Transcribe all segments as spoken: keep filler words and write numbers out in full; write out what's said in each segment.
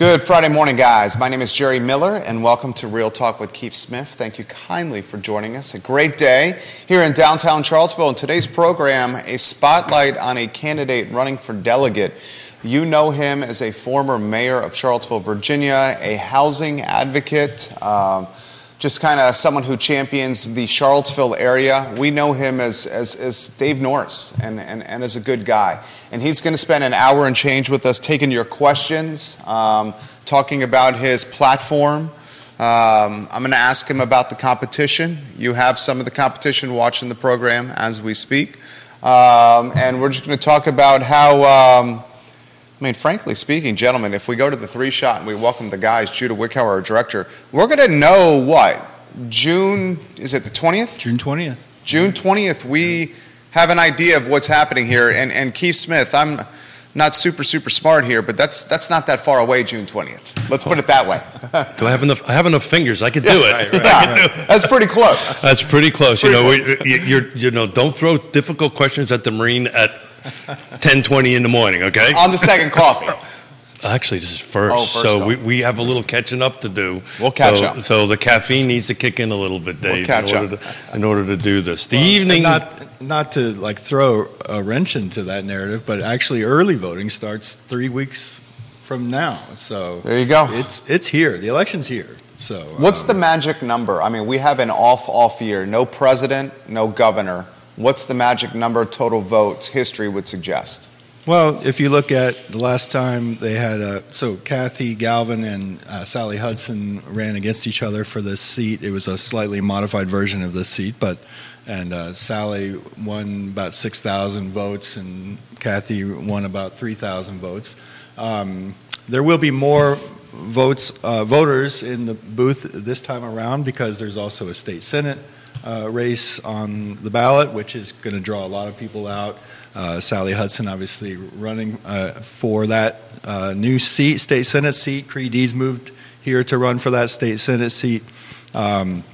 Good Friday morning, guys. My name is Jerry Miller, and welcome to Real Talk with Keith Smith. Thank you kindly for joining us. A great day here in downtown Charlottesville. In today's program, a spotlight on a candidate running for delegate. You know him as a former mayor of Charlottesville, Virginia, a housing advocate, um, just kind of someone who champions the Charlottesville area. We know him as as, as Dave Norris and, and, and as a good guy. And he's going to spend an hour and change with us taking your questions, um, talking about his platform. Um, I'm going to ask him about the competition. You have some of the competition watching the program as we speak. Um, and we're just going to talk about how... Um, I mean, frankly speaking, gentlemen, if we go to the three shot and we welcome the guys, Judah Wickauer, our director, we're going to know what? June, is it the twentieth? June twentieth. June twentieth, we have an idea of what's happening here. And and Keith Smith, I'm not super, super smart here, but that's that's not that far away, June twentieth. Let's put it that way. Do I have enough, I have enough fingers? I could do yeah, it. Right, right, yeah, right. Do it. That's pretty close. That's pretty close. That's pretty you know, close. We, you're, you know, don't throw difficult questions at the Marine at ten twenty in the morning, okay? On the second coffee. Actually, this is first. Oh, first so we, we have a little catching up to do. We'll catch so, up. So the caffeine needs to kick in a little bit, Dave, we'll catch in, order up. To, in order to do this. The well, evening... Not, not to, like, throw a wrench into that narrative, but actually early voting starts three weeks from now. So there you go. It's, it's here. The election's here. So what's um, the magic number? I mean, we have an off-off year. No president, no governor. What's the magic number of total votes history would suggest? Well, if you look at the last time they had a... So Cathy Galvin and uh, Sally Hudson ran against each other for this seat. It was a slightly modified version of this seat, but... And uh, Sally won about six thousand votes, and Cathy won about three thousand votes. Um, there will be more... votes, uh, voters in the booth this time around because there's also a state senate uh, race on the ballot, which is going to draw a lot of people out. Uh, Sally Hudson obviously running uh, for that uh, new seat, state senate seat. Creigh Deeds moved here to run for that state senate seat. Um,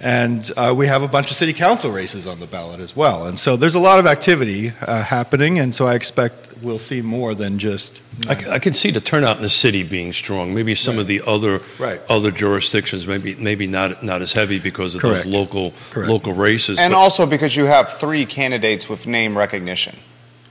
and uh, we have a bunch of city council races on the ballot as well. And so there's a lot of activity uh, happening, and so I expect we'll see more than just... No. I, I can see the turnout in the city being strong. Maybe some right. of the other right. other jurisdictions, maybe maybe not not as heavy because of Correct. those local Correct. local races. And but- also because you have three candidates with name recognition.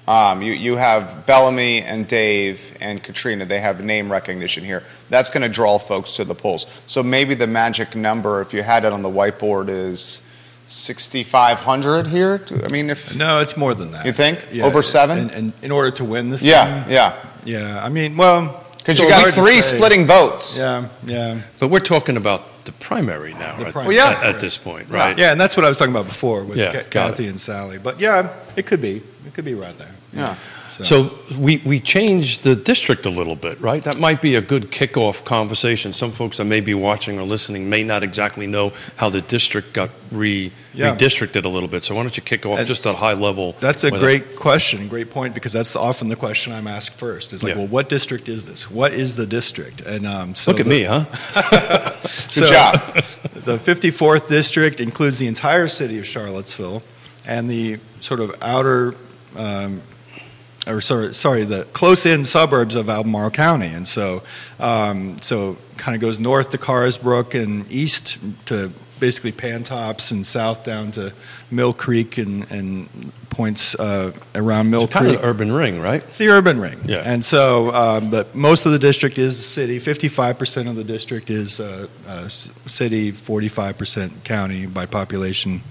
Um, you, you have Bellamy and Dave and Katrina. They have name recognition here. That's going to draw folks to the polls. So maybe the magic number, if you had it on the whiteboard, is... sixty-five hundred here? I mean, if... No, it's more than that. You think? Yeah, over seven? And, and in order to win this yeah, thing? Yeah, yeah. Yeah, I mean, well... Because you got three splitting votes. Yeah, yeah. But we're talking about the primary now the right? primary. Well, yeah. at, at this point, right? right? Yeah, and that's what I was talking about before with yeah, Kathy and Sally. But yeah, it could be. It could be right there. Yeah. So, so we, we changed the district a little bit, right? That might be a good kickoff conversation. Some folks that may be watching or listening may not exactly know how the district got re, yeah. redistricted a little bit. So why don't you kick off and just at a high level? That's a great it. question, great point, because that's often the question I'm asked first. It's like, yeah. well, what district is this? What is the district? And um, so Look at the, me, huh? Good so, job. The fifty-fourth district includes the entire city of Charlottesville and the sort of outer... Um, or sorry, sorry, the close-in suburbs of Albemarle County. And so um, so kind of goes north to Carisbrook and east to basically Pantops and south down to Mill Creek and, and points uh, around Mill it's Creek. It's kind of the urban ring, right? It's the urban ring. Yeah. And so um, but most of the district is the city. fifty-five percent of the district is uh, uh, city, forty-five percent county by population.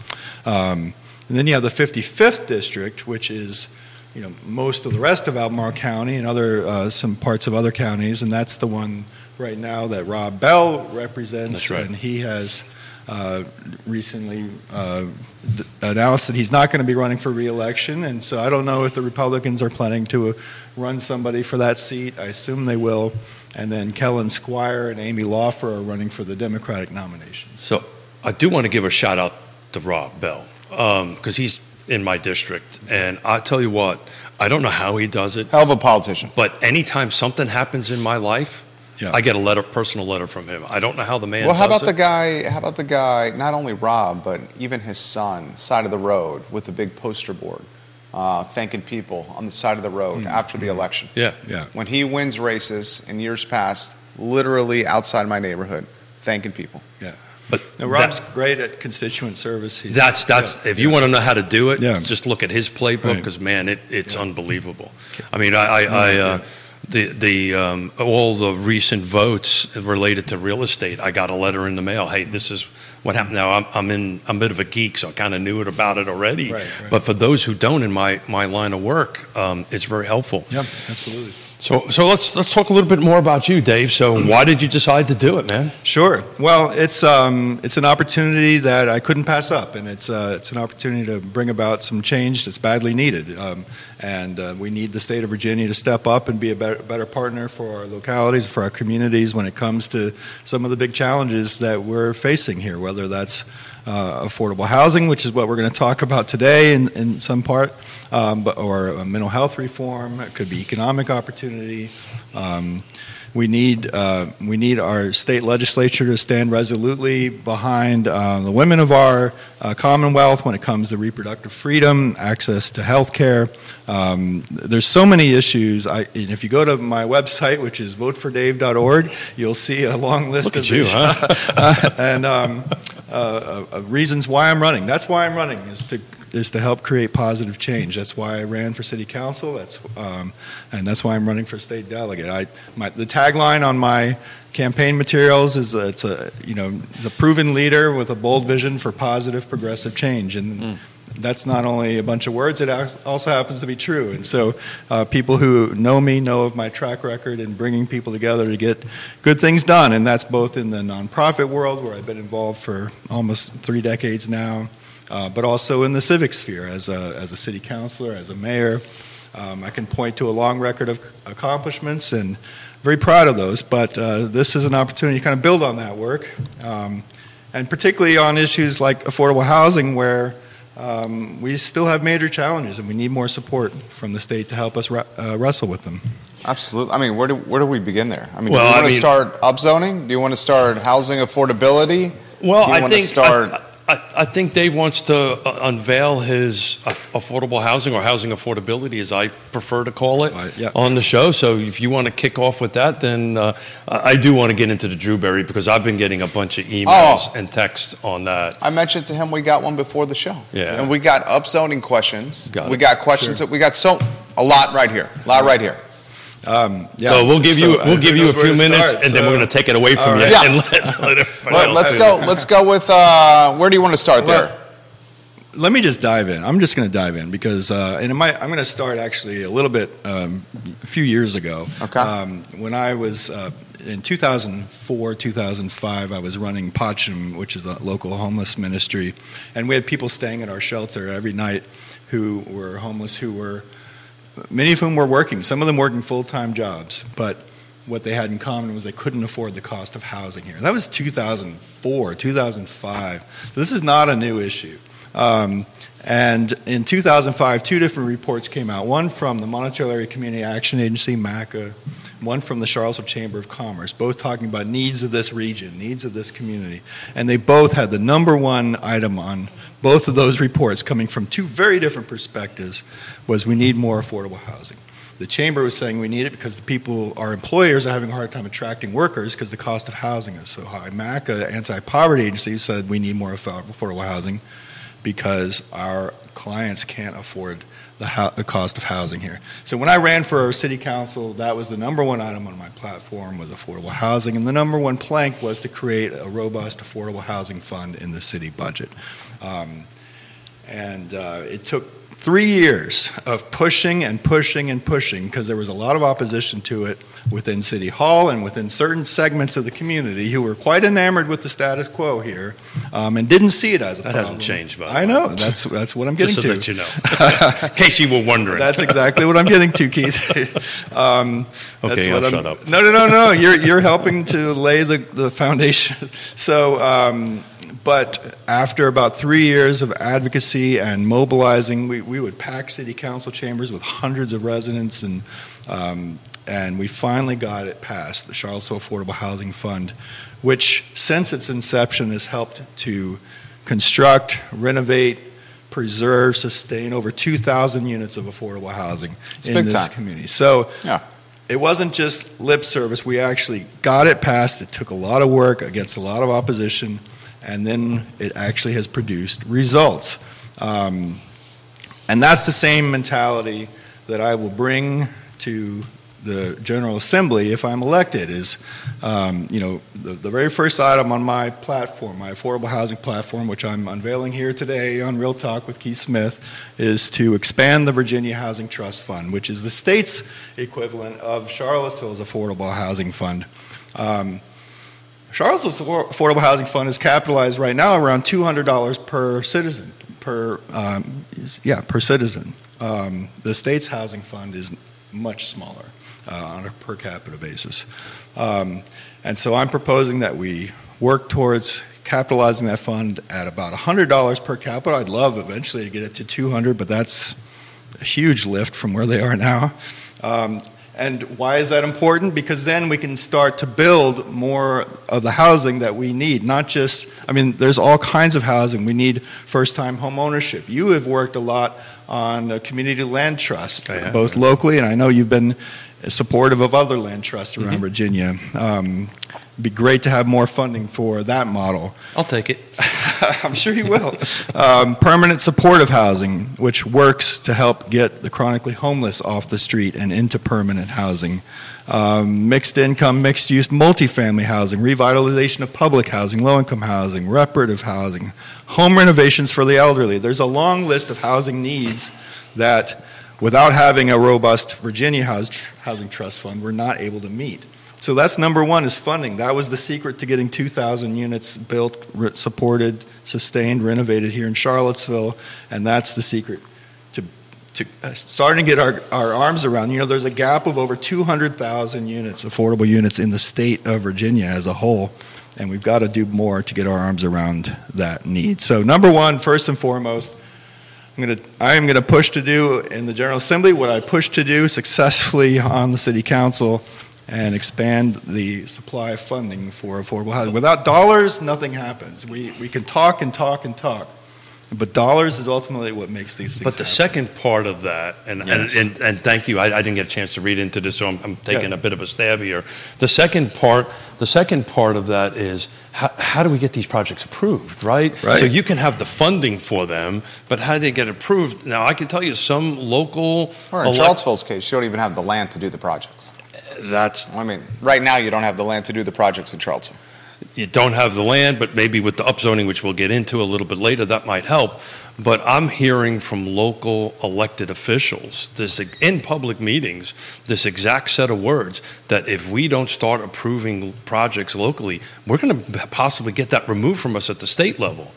Um, and then you have the fifty-fifth district, which is... you know, most of the rest of Albemarle County and other uh, some parts of other counties, and that's the one right now that Rob Bell represents, right. and he has uh, recently uh, d- announced that he's not going to be running for re-election, and so I don't know if the Republicans are planning to uh, run somebody for that seat. I assume they will, and then Kellen Squire and Amy Laufer are running for the Democratic nominations. So I do want to give a shout-out to Rob Bell, because um, he's in my district, and I tell you what, I don't know how he does it. Hell of a politician. But anytime something happens in my life, yeah. I get a letter, personal letter from him. I don't know how the man. Well, how does about it. the guy? How about the guy? Not only Rob, but even his son, side of the road with a big poster board, uh, thanking people on the side of the road mm-hmm. after the election. Yeah, yeah. When he wins races in years past, literally outside my neighborhood thanking people. Yeah. But now, Rob's that, great at constituent service. He's, that's that's yeah, if you yeah. want to know how to do it, yeah. just look at his playbook because right. man, it, it's yeah. unbelievable. I mean, I, I, I uh, the the um, all the recent votes related to real estate. I got a letter in the mail. Hey, this is what happened. Now I'm I'm in I'm a bit of a geek, so I kind of knew it about it already. Right, right. But for those who don't in my my line of work, um, it's very helpful. Yeah, absolutely. So so let's let's talk a little bit more about you, Dave. So why did you decide to do it, man? Sure. Well, it's um it's an opportunity that I couldn't pass up, and it's uh, it's an opportunity to bring about some change that's badly needed. Um, and uh, we need the state of Virginia to step up and be a better, better partner for our localities, for our communities when it comes to some of the big challenges that we're facing here, whether that's Uh, affordable housing, which is what we're going to talk about today in, in some part, um, but, or uh, mental health reform. It could be economic opportunity. Um, we need uh, we need our state legislature to stand resolutely behind uh, the women of our uh, Commonwealth when it comes to reproductive freedom, access to health care. Um, there's so many issues. I, and if you go to my website, which is vote for dave dot org, you'll see a long list Look of at you, huh? and um, Uh, uh, reasons why I'm running. That's why I'm running, is to is to help create positive change. That's why I ran for city council. That's um, and that's why I'm running for state delegate. I my, the tagline on my campaign materials is uh, it's a you know the proven leader with a bold vision for positive progressive change, and mm. that's not only a bunch of words, it also happens to be true. And so uh, people who know me know of my track record in bringing people together to get good things done. And that's both in the nonprofit world, where I've been involved for almost three decades now, uh, but also in the civic sphere as a, as a city councilor, as a mayor. Um, I can point to a long record of accomplishments and very proud of those. But uh, this is an opportunity to kind of build on that work, um, and particularly on issues like affordable housing, where Um, we still have major challenges, and we need more support from the state to help us uh, wrestle with them. Absolutely. I mean, where do where do we begin there? I mean, well, do you want I to mean, start upzoning? Do you want to start housing affordability? Well, do you I want think to start. I, I, I think Dave wants to unveil his affordable housing, or housing affordability, as I prefer to call it, right, yeah. on the show. So if you want to kick off with that, then uh, I do want to get into the Dewberry, because I've been getting a bunch of emails oh, and texts on that. I mentioned to him we got one before the show. Yeah. And we got upzoning questions. Got we got questions. Sure. That we got so a lot right here. A lot right here. Um, yeah. So we'll give so you we'll give you a few minutes, start, and so. then we're going to take it away from right. you. Yeah. And let, let everybody else let's go. Let's go with uh, where do you want to start well, there? Let me just dive in. I'm just going to dive in because, uh, and my, I'm going to start actually a little bit um, a few years ago. Okay. Um, when I was uh, in two thousand four, two thousand five, I was running Pachim, which is a local homeless ministry, and we had people staying at our shelter every night who were homeless, who were. Many of whom were working, some of them working full-time jobs, but what they had in common was they couldn't afford the cost of housing here. That was two thousand four, two thousand five. So this is not a new issue. Um, and in two thousand five, two different reports came out, one from the Monticello Area Community Action Agency, MACA, one from the Charlottesville Chamber of Commerce, both talking about needs of this region, needs of this community. And they both had the number one item on both of those reports, coming from two very different perspectives, was we need more affordable housing. The Chamber was saying we need it because the people, our employers, are having a hard time attracting workers because the cost of housing is so high. MACA, the anti-poverty agency, said we need more affordable housing because our clients can't afford the, ho- the cost of housing here. So when I ran for our city council, that was the number one item on my platform, was affordable housing, and the number one plank was to create a robust affordable housing fund in the city budget. Um, and uh, it took three years of pushing and pushing and pushing because there was a lot of opposition to it within City Hall and within certain segments of the community who were quite enamored with the status quo here um, and didn't see it as a that problem. That hasn't changed, by the way. I know. That's that's what I'm getting to. Just so to. that you know. In case you were wondering. That's exactly what I'm getting to, Keith. um, okay, that's what I'll I'm, shut up. No, no, no, no. You're, you're helping to lay the, the foundation. So... Um, But after about three years of advocacy and mobilizing, we, we would pack city council chambers with hundreds of residents, and um, and we finally got it passed, the Charlottesville Affordable Housing Fund, which since its inception has helped to construct, renovate, preserve, sustain over two thousand units of affordable housing it's in this time. community. So yeah. it wasn't just lip service. We actually got it passed. It took a lot of work against a lot of opposition, and then it actually has produced results. Um, and that's the same mentality that I will bring to the General Assembly if I'm elected, is, um, you know, the, the very first item on my platform, my affordable housing platform, which I'm unveiling here today on Real Talk with Keith Smith, is to expand the Virginia Housing Trust Fund, which is the state's equivalent of Charlottesville's Affordable Housing Fund. Um, Charlottesville's Affordable Housing Fund is capitalized right now around two hundred dollars per citizen, per, um, yeah, per citizen. Um, the state's housing fund is much smaller. Uh, on a per capita basis. Um, and so I'm proposing that we work towards capitalizing that fund at about one hundred dollars per capita. I'd love eventually to get it to two hundred dollars, but that's a huge lift from where they are now. Um, and why is that important? Because then we can start to build more of the housing that we need, not just, I mean, there's all kinds of housing. We need first-time home ownership. You have worked a lot on a community land trust, I both have. Locally, and I know you've been supportive of other land trusts around mm-hmm. Virginia. Um, it'd be great to have more funding for that model. I'll take it. I'm sure you will. Um, permanent supportive housing, which works to help get the chronically homeless off the street and into permanent housing. Um, mixed income, mixed use, multifamily housing, revitalization of public housing, low-income housing, reparative housing, home renovations for the elderly. There's a long list of housing needs that, without having a robust Virginia Housing Trust Fund, we're not able to meet. So that's number one, is funding. That was the secret to getting two thousand units built, supported, sustained, renovated here in Charlottesville, and that's the secret to, to starting to get our, our arms around. You know, there's a gap of over two hundred thousand units, affordable units, in the state of Virginia as a whole, and we've got to do more to get our arms around that need. So number one, first and foremost, I'm going to, I am going to push to do in the General Assembly what I pushed to do successfully on the City Council and expand the supply of funding for affordable housing. Without dollars, nothing happens. We we can talk and talk and talk, but dollars is ultimately what makes these things happen. But the happen. Second part of that, and, yes. and, and, and thank you, I, I didn't get a chance to read into this, so I'm, I'm taking yeah. a bit of a stab here. The second part, the second part of that is, How, how do we get these projects approved, right? right? So you can have the funding for them, but how do they get approved? Now, I can tell you some local... Or in elect- Charlottesville's case, you don't even have the land to do the projects. That's... I mean, right now you don't have the land to do the projects in Charlottesville. You don't have the land, but maybe with the upzoning, which we'll get into a little bit later, that might help. But I'm hearing from local elected officials this in public meetings, this exact set of words, that if we don't start approving projects locally, we're going to possibly get that removed from us at the state level.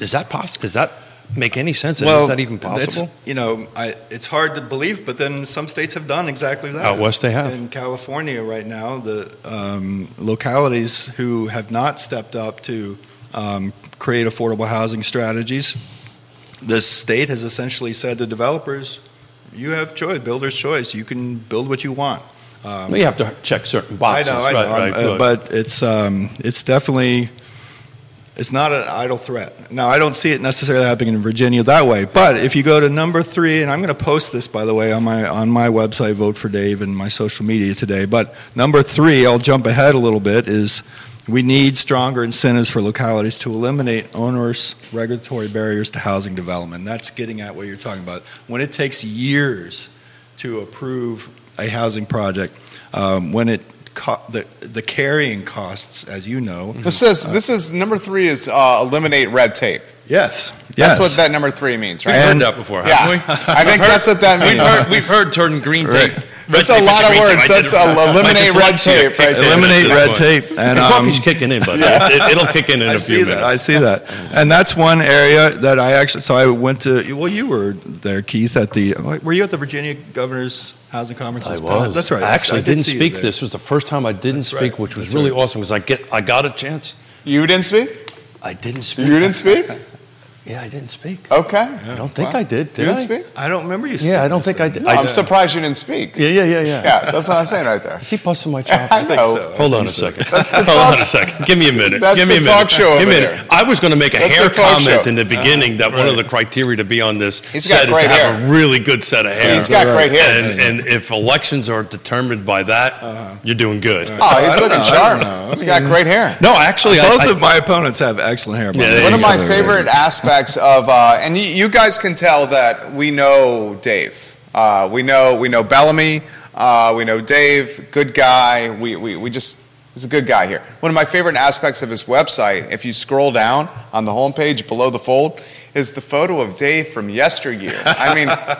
Is that possible? Does that make any sense? Well, is that even possible? You know, I, it's hard to believe, but then some states have done exactly that. Out west they have. In California right now, the um, localities who have not stepped up to um, create affordable housing strategies, the state has essentially said to developers, you have choice, builder's choice. You can build what you want. Um, well, you have to check certain boxes. I know, I know. Right, right, uh, but it's um, it's definitely, it's not an idle threat. Now, I don't see it necessarily happening in Virginia that way. But if you go to number three, and I'm going to post this, by the way, on my on my website, Vote for Dave, and my social media today. But number three, I'll jump ahead a little bit, is we need stronger incentives for localities to eliminate onerous regulatory barriers to housing development. That's getting at what you're talking about. When it takes years to approve a housing project, um, when it co- the the carrying costs, as you know, this is this is number three is uh, eliminate red tape. Yes. Yes. That's what that number three means, right? We've heard that before, haven't yeah. we? I think heard, that's what that means. We've heard, we've heard turn green tape. Right. That's a lot of words. That's a, eliminate red tape right there. Eliminate red tape. And, um, the coffee's kicking in, but yeah. it, it'll kick in in I a few minutes. That, I see that. And that's one area that I actually, so I went to, well, you were there, Keith, at the, were you at the Virginia Governor's Housing Conference? I was. That's right. I actually I did didn't speak. This was the first time I didn't that's speak, right. which was that's really right. awesome because I get I got a chance. You didn't speak? I didn't speak. You didn't speak? Yeah, I didn't speak. Okay. Yeah. I don't think well, I did, did You didn't I? speak? I don't remember you speaking. Yeah, I don't think thing. I did. No, I, I'm uh, surprised you didn't speak. Yeah, yeah, yeah, yeah. Yeah, that's what I'm saying right there. Is he busting my chops? I think so. Hold on a second. Hold on a second. Give me a minute. That's Give me the a minute. talk show Give over there. Minute. I was going to make a that's hair comment show. in the beginning oh, that right. one of the criteria to be on this He's set got great is to have hair. a really good set of hair. He's got right. great hair. And, and if elections are determined by that, uh-huh. you're doing good. Oh, he's looking charming. He's got great hair. No, actually, both of my opponents have excellent hair. One of my favorite aspects of uh, and you, you guys can tell that we know Dave. Uh, we know we know Bellamy. Uh, we know Dave. Good guy. We we we just he's a good guy here. One of my favorite aspects of his website, if you scroll down on the homepage below the fold, is the photo of Dave from yesteryear. I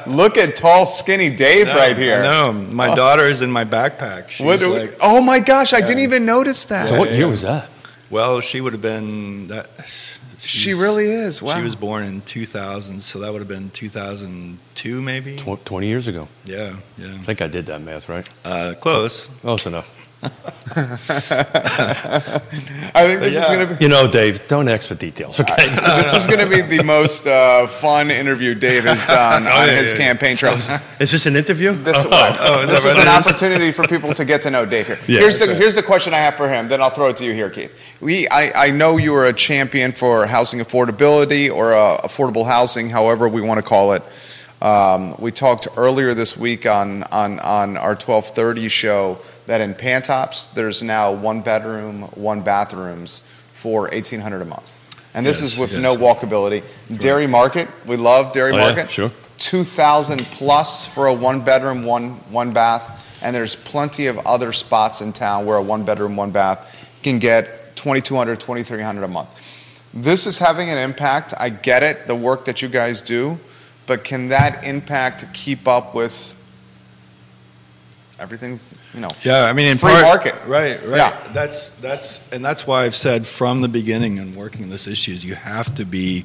mean, look at tall, skinny Dave no, right here. No, my oh. daughter is in my backpack. She's what, like, oh my gosh, yeah. I didn't even notice that. So what year was that? Well, she would have been that. She really is. Wow. She was born in two thousand, so that would have been two thousand two, maybe? twenty years ago. Yeah, yeah. I think I did that math, right? Uh, close. Close enough. I think this yeah. is going to be... You know, Dave, don't ask for details, okay? Uh, this is going to be the most uh, fun interview Dave has done oh, on yeah, his yeah. campaign trail. Is this an interview? This, oh, well, oh, is, this is an is? opportunity for people to get to know Dave here. Yeah, here's, the, right. here's the question I have for him, then I'll throw it to you here, Keith. We, I, I know you are a champion for housing affordability or uh, affordable housing, however we want to call it. Um, we talked earlier this week on, on, on our twelve thirty show that in Pantops, there's now one bedroom, one bathrooms for eighteen hundred dollars a month. And this yes, is with yes. no walkability. Sure. Dairy Market, we love Dairy oh, Market. Yeah, sure. two thousand plus for a one bedroom, one, one bath. And there's plenty of other spots in town where a one bedroom, one bath can get twenty-two hundred dollars, twenty-three hundred dollars a month. This is having an impact. I get it, the work that you guys do. But can that impact keep up with everything's, you know, yeah, I mean, in free part, market. Right, right. Yeah. That's, that's, and that's why I've said from the beginning in working this issue is you have to be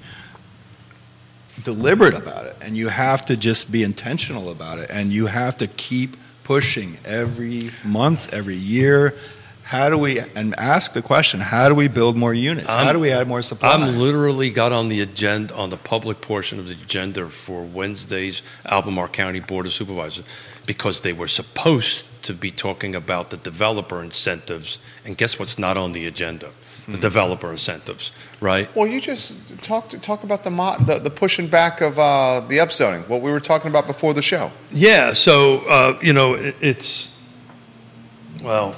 deliberate about it and you have to just be intentional about it and you have to keep pushing every month, every year. How do we, and ask the question, how do we build more units? I'm, how do we add more supply? I'm literally got on the agenda, on the public portion of the agenda for Wednesday's Albemarle County Board of Supervisors because they were supposed to be talking about the developer incentives. And guess what's not on the agenda? The mm-hmm. developer incentives, right? Well, you just talked talk about the mo- the, the pushing back of uh, the upzoning, what we were talking about before the show. Yeah, so, uh, you know, it, it's, well...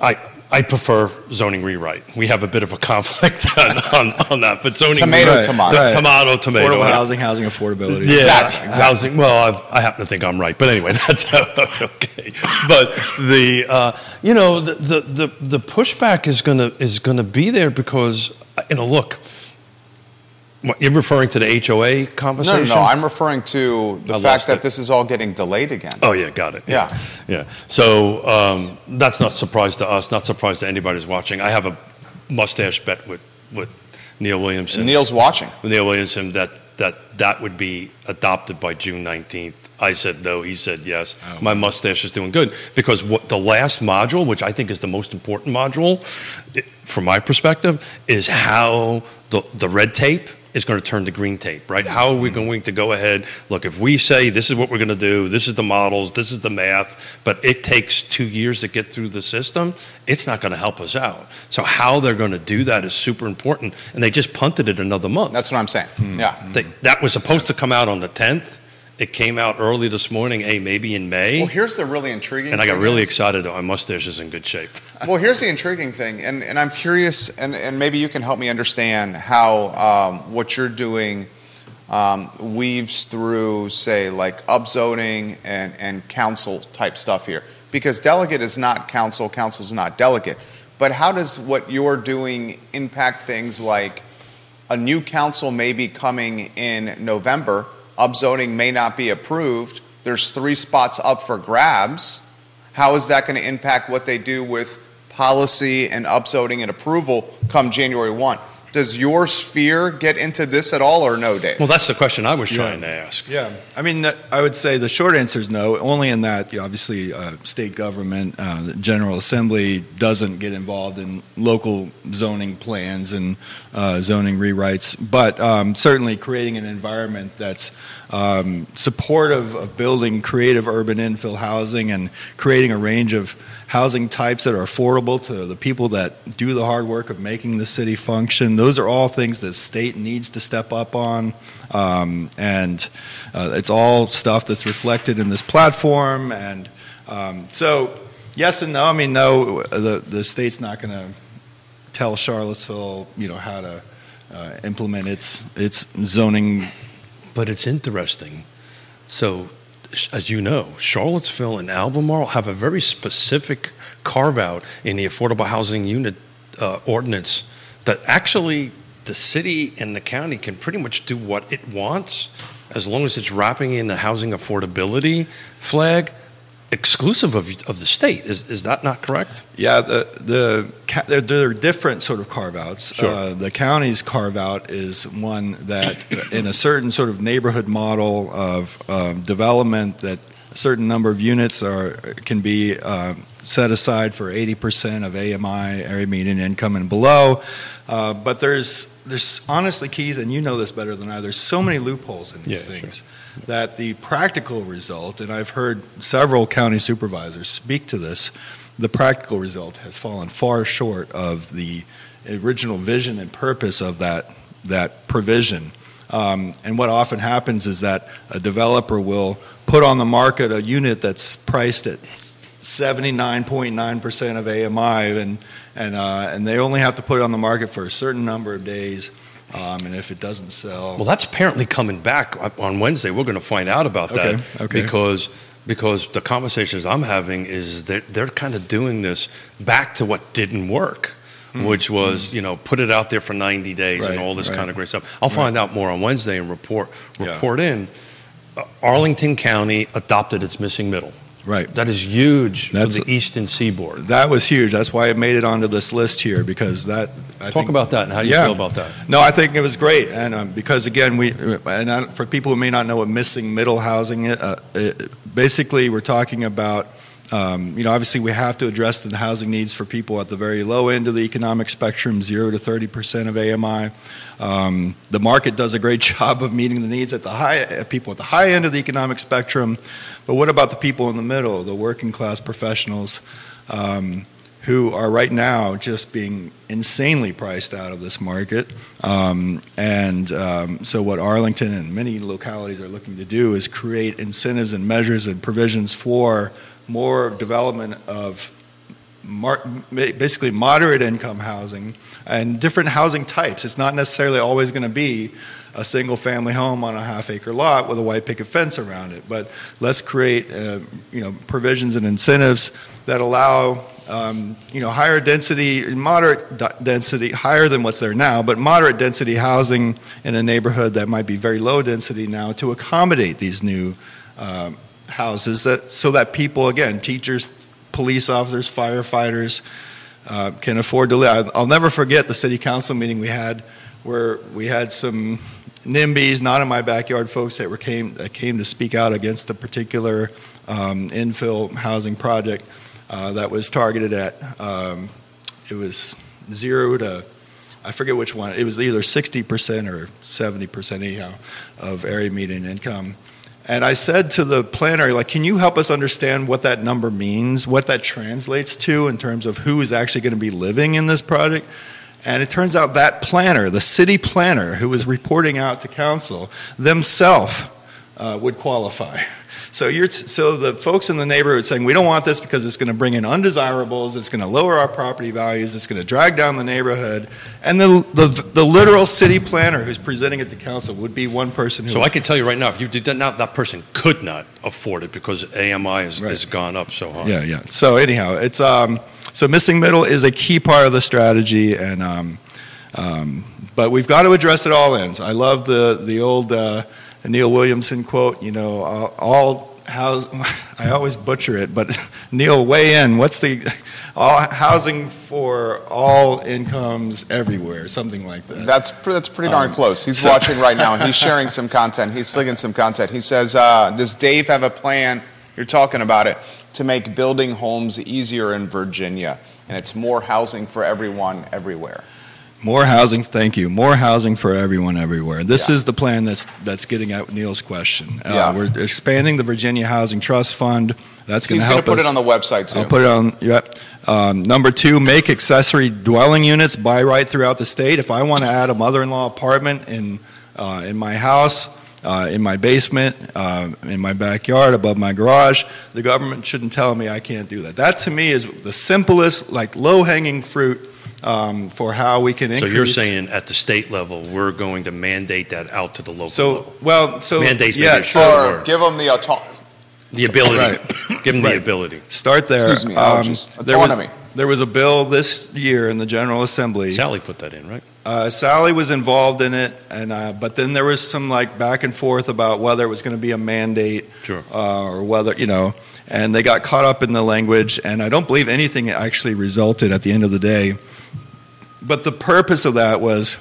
I I prefer zoning rewrite. We have a bit of a conflict on, on, on that, but zoning tomato rewrite, tomato right. tomato tomato affordable housing housing affordability yeah exactly. Exactly. housing. Well, I, I happen to think I'm right, but anyway, that's okay. But the uh, you know the, the the the pushback is gonna is gonna be there because you know look. What, you're referring to the H O A conversation? No, no, no. I'm referring to the I fact that it. this is all getting delayed again. Oh, yeah, got it. Yeah. Yeah. yeah. So um, that's not a surprise to us, not a surprise to anybody who's watching. I have a mustache bet with, with Neil Williamson. And Neil's watching. Neil Williamson, that, that that would be adopted by June nineteenth. I said no. He said yes. Oh. My mustache is doing good because what the last module, which I think is the most important module it, from my perspective, is how the the red tape is going to turn to green tape, right? How are we going to go ahead? Look, if we say this is what we're going to do, this is the models, this is the math, but it takes two years to get through the system, it's not going to help us out. So how they're going to do that is super important. And they just punted it another month. That's what I'm saying. Mm-hmm. Yeah. They, that was supposed to come out on the tenth. It came out early this morning, hey, maybe in May. Well, here's the really intriguing and thing. And I got really is, excited. My mustache is in good shape. Well, here's the intriguing thing, and, and I'm curious, and, and maybe you can help me understand how um, what you're doing um, weaves through, say, like upzoning and, and council-type stuff here. Because delegate is not council, council's not delegate. But how does what you're doing impact things like a new council maybe coming in November? Upzoning may not be approved. There's three spots up for grabs. How is that going to impact what they do with policy and upzoning and approval come January first? Does your sphere get into this at all or no, Dave? Well, that's the question I was yeah. trying to ask. Yeah. I mean, I would say the short answer is no, only in that, you know, obviously, uh, state government, uh, the General Assembly doesn't get involved in local zoning plans and uh, zoning rewrites, but um, certainly creating an environment that's um, supportive of building creative urban infill housing and creating a range of housing types that are affordable to the people that do the hard work of making the city function. Those are all things that state needs to step up on, um, and uh, it's all stuff that's reflected in this platform. And um, so, yes and no. I mean, no, the the state's not going to tell Charlottesville, you know, how to uh, implement its its zoning. But it's interesting. So, as you know, Charlottesville and Albemarle have a very specific carve out in the affordable housing unit uh, ordinance. That actually the city and the county can pretty much do what it wants as long as it's wrapping in the housing affordability flag exclusive of of the state. Is is that not correct? Yeah, the the there are different sort of carve-outs. Sure. Uh, the county's carve-out is one that in a certain sort of neighborhood model of um, development that a certain number of units are can be uh, set aside for eighty percent of A M I, area median income, and below. Uh, but there's there's honestly, Keith, and you know this better than I. There's so many loopholes in these yeah, things sure. that the practical result, and I've heard several county supervisors speak to this, the practical result has fallen far short of the original vision and purpose of that that provision. Um, and what often happens is that a developer will put on the market a unit that's priced at seventy-nine point nine percent of A M I, and and uh, and they only have to put it on the market for a certain number of days, um, and if it doesn't sell... Well, that's apparently coming back on Wednesday. We're going to find out about okay, that okay. because because the conversations I'm having is they're, they're kind of doing this back to what didn't work, mm-hmm. which was, mm-hmm. you know, put it out there for ninety days right, and all this right. kind of great stuff. I'll find right. out more on Wednesday and report report yeah. in. Arlington County adopted its missing middle. Right. That is huge That's, for the Eastern Seaboard. That was huge. That's why it made it onto this list here, because that... I Talk think, about that and how do you yeah. feel about that? No, I think it was great. And um, because, again, we and I, for people who may not know what missing middle housing is, uh, it, basically we're talking about... Um, you know, obviously we have to address the housing needs for people at the very low end of the economic spectrum, zero to thirty percent of A M I. Um, the market does a great job of meeting the needs at the high, people at the high end of the economic spectrum. But what about the people in the middle, the working class professionals, um, who are right now just being insanely priced out of this market? Um, and um, so what Arlington and many localities are looking to do is create incentives and measures and provisions for more development of mar- basically moderate income housing and different housing types. It's not necessarily always going to be a single family home on a half acre lot with a white picket fence around it, but let's create uh, you know provisions and incentives that allow um, you know higher density, moderate d- density, higher than what's there now, but moderate density housing in a neighborhood that might be very low density now to accommodate these new um, houses that so that people, again, teachers, police officers, firefighters, uh, can afford to live. I'll never forget the city council meeting we had where we had some NIMBYs, not in my backyard, folks that were came that came to speak out against a particular um, infill housing project uh, that was targeted at um, it was zero to I forget which one. It was either sixty percent or seventy percent anyhow of area median income. And I said to the planner, like, can you help us understand what that number means, what that translates to in terms of who is actually going to be living in this project? And it turns out that planner, the city planner who was reporting out to council, themselves uh, would qualify. So you're so the folks in the neighborhood saying, we don't want this because it's going to bring in undesirables, it's going to lower our property values, it's going to drag down the neighborhood. And the the, the literal city planner who's presenting it to council would be one person who... So I can tell you right now, if you did that now, that person could not afford it because A M I has, right. has gone up so high. Yeah, yeah. So anyhow, it's um so missing middle is a key part of the strategy, and um um but we've got to address it all ends. I love the the old... Uh, A Neil Williamson quote, you know, all house, I always butcher it, but Neil, weigh in. What's the all, housing for all incomes everywhere, something like that? That's that's pretty darn um, close. He's so. watching right now, and he's sharing some content. He's slinging some content. He says, uh, does Dave have a plan, you're talking about it, to make building homes easier in Virginia? And it's more housing for everyone everywhere. More housing, thank you. More housing for everyone everywhere. This yeah. is the plan that's that's getting at Neil's question. Uh, yeah. We're expanding the Virginia Housing Trust Fund. That's going to help us. He's going to put it on the website, too. I'll put it on, yep. Um, number two, make accessory dwelling units by right throughout the state. If I want to add a mother-in-law apartment in uh, in my house, uh, in my basement, uh, in my backyard, above my garage, the government shouldn't tell me I can't do that. That, to me, is the simplest, like, low-hanging fruit Um, for how we can increase. So you're saying at the state level, we're going to mandate that out to the local so, level. Well, so mandates yeah, sure. Give them the autonomy, the ability. Right. Give them right. the ability. Start there. Excuse me, um, autonomy. There was, there was a bill this year in the General Assembly. Sally put that in, right? Uh, Sally was involved in it, and uh, but then there was some like back and forth about whether it was going to be a mandate, sure, uh, or whether you know, and they got caught up in the language, and I don't believe anything actually resulted at the end of the day. But the purpose of that was,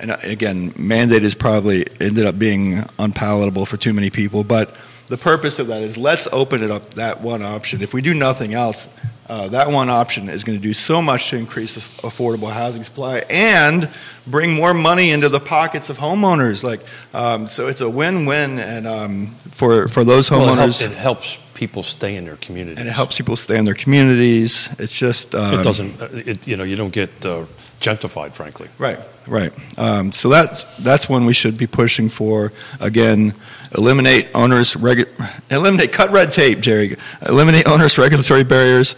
and again, mandate is probably ended up being unpalatable for too many people, but the purpose of that is let's open it up, that one option. If we do nothing else, uh, that one option is going to do so much to increase affordable housing supply and bring more money into the pockets of homeowners. Like, um, so it's a win-win, and um, for for those homeowners, well, it helps. People stay in their communities, and it helps people stay in their communities. It's just um, it doesn't, it, you know, you don't get uh, gentrified, frankly. Right, right. Um, so that's that's one we should be pushing for. Again, eliminate onerous regu- eliminate cut red tape, Jerry. Eliminate onerous regulatory barriers.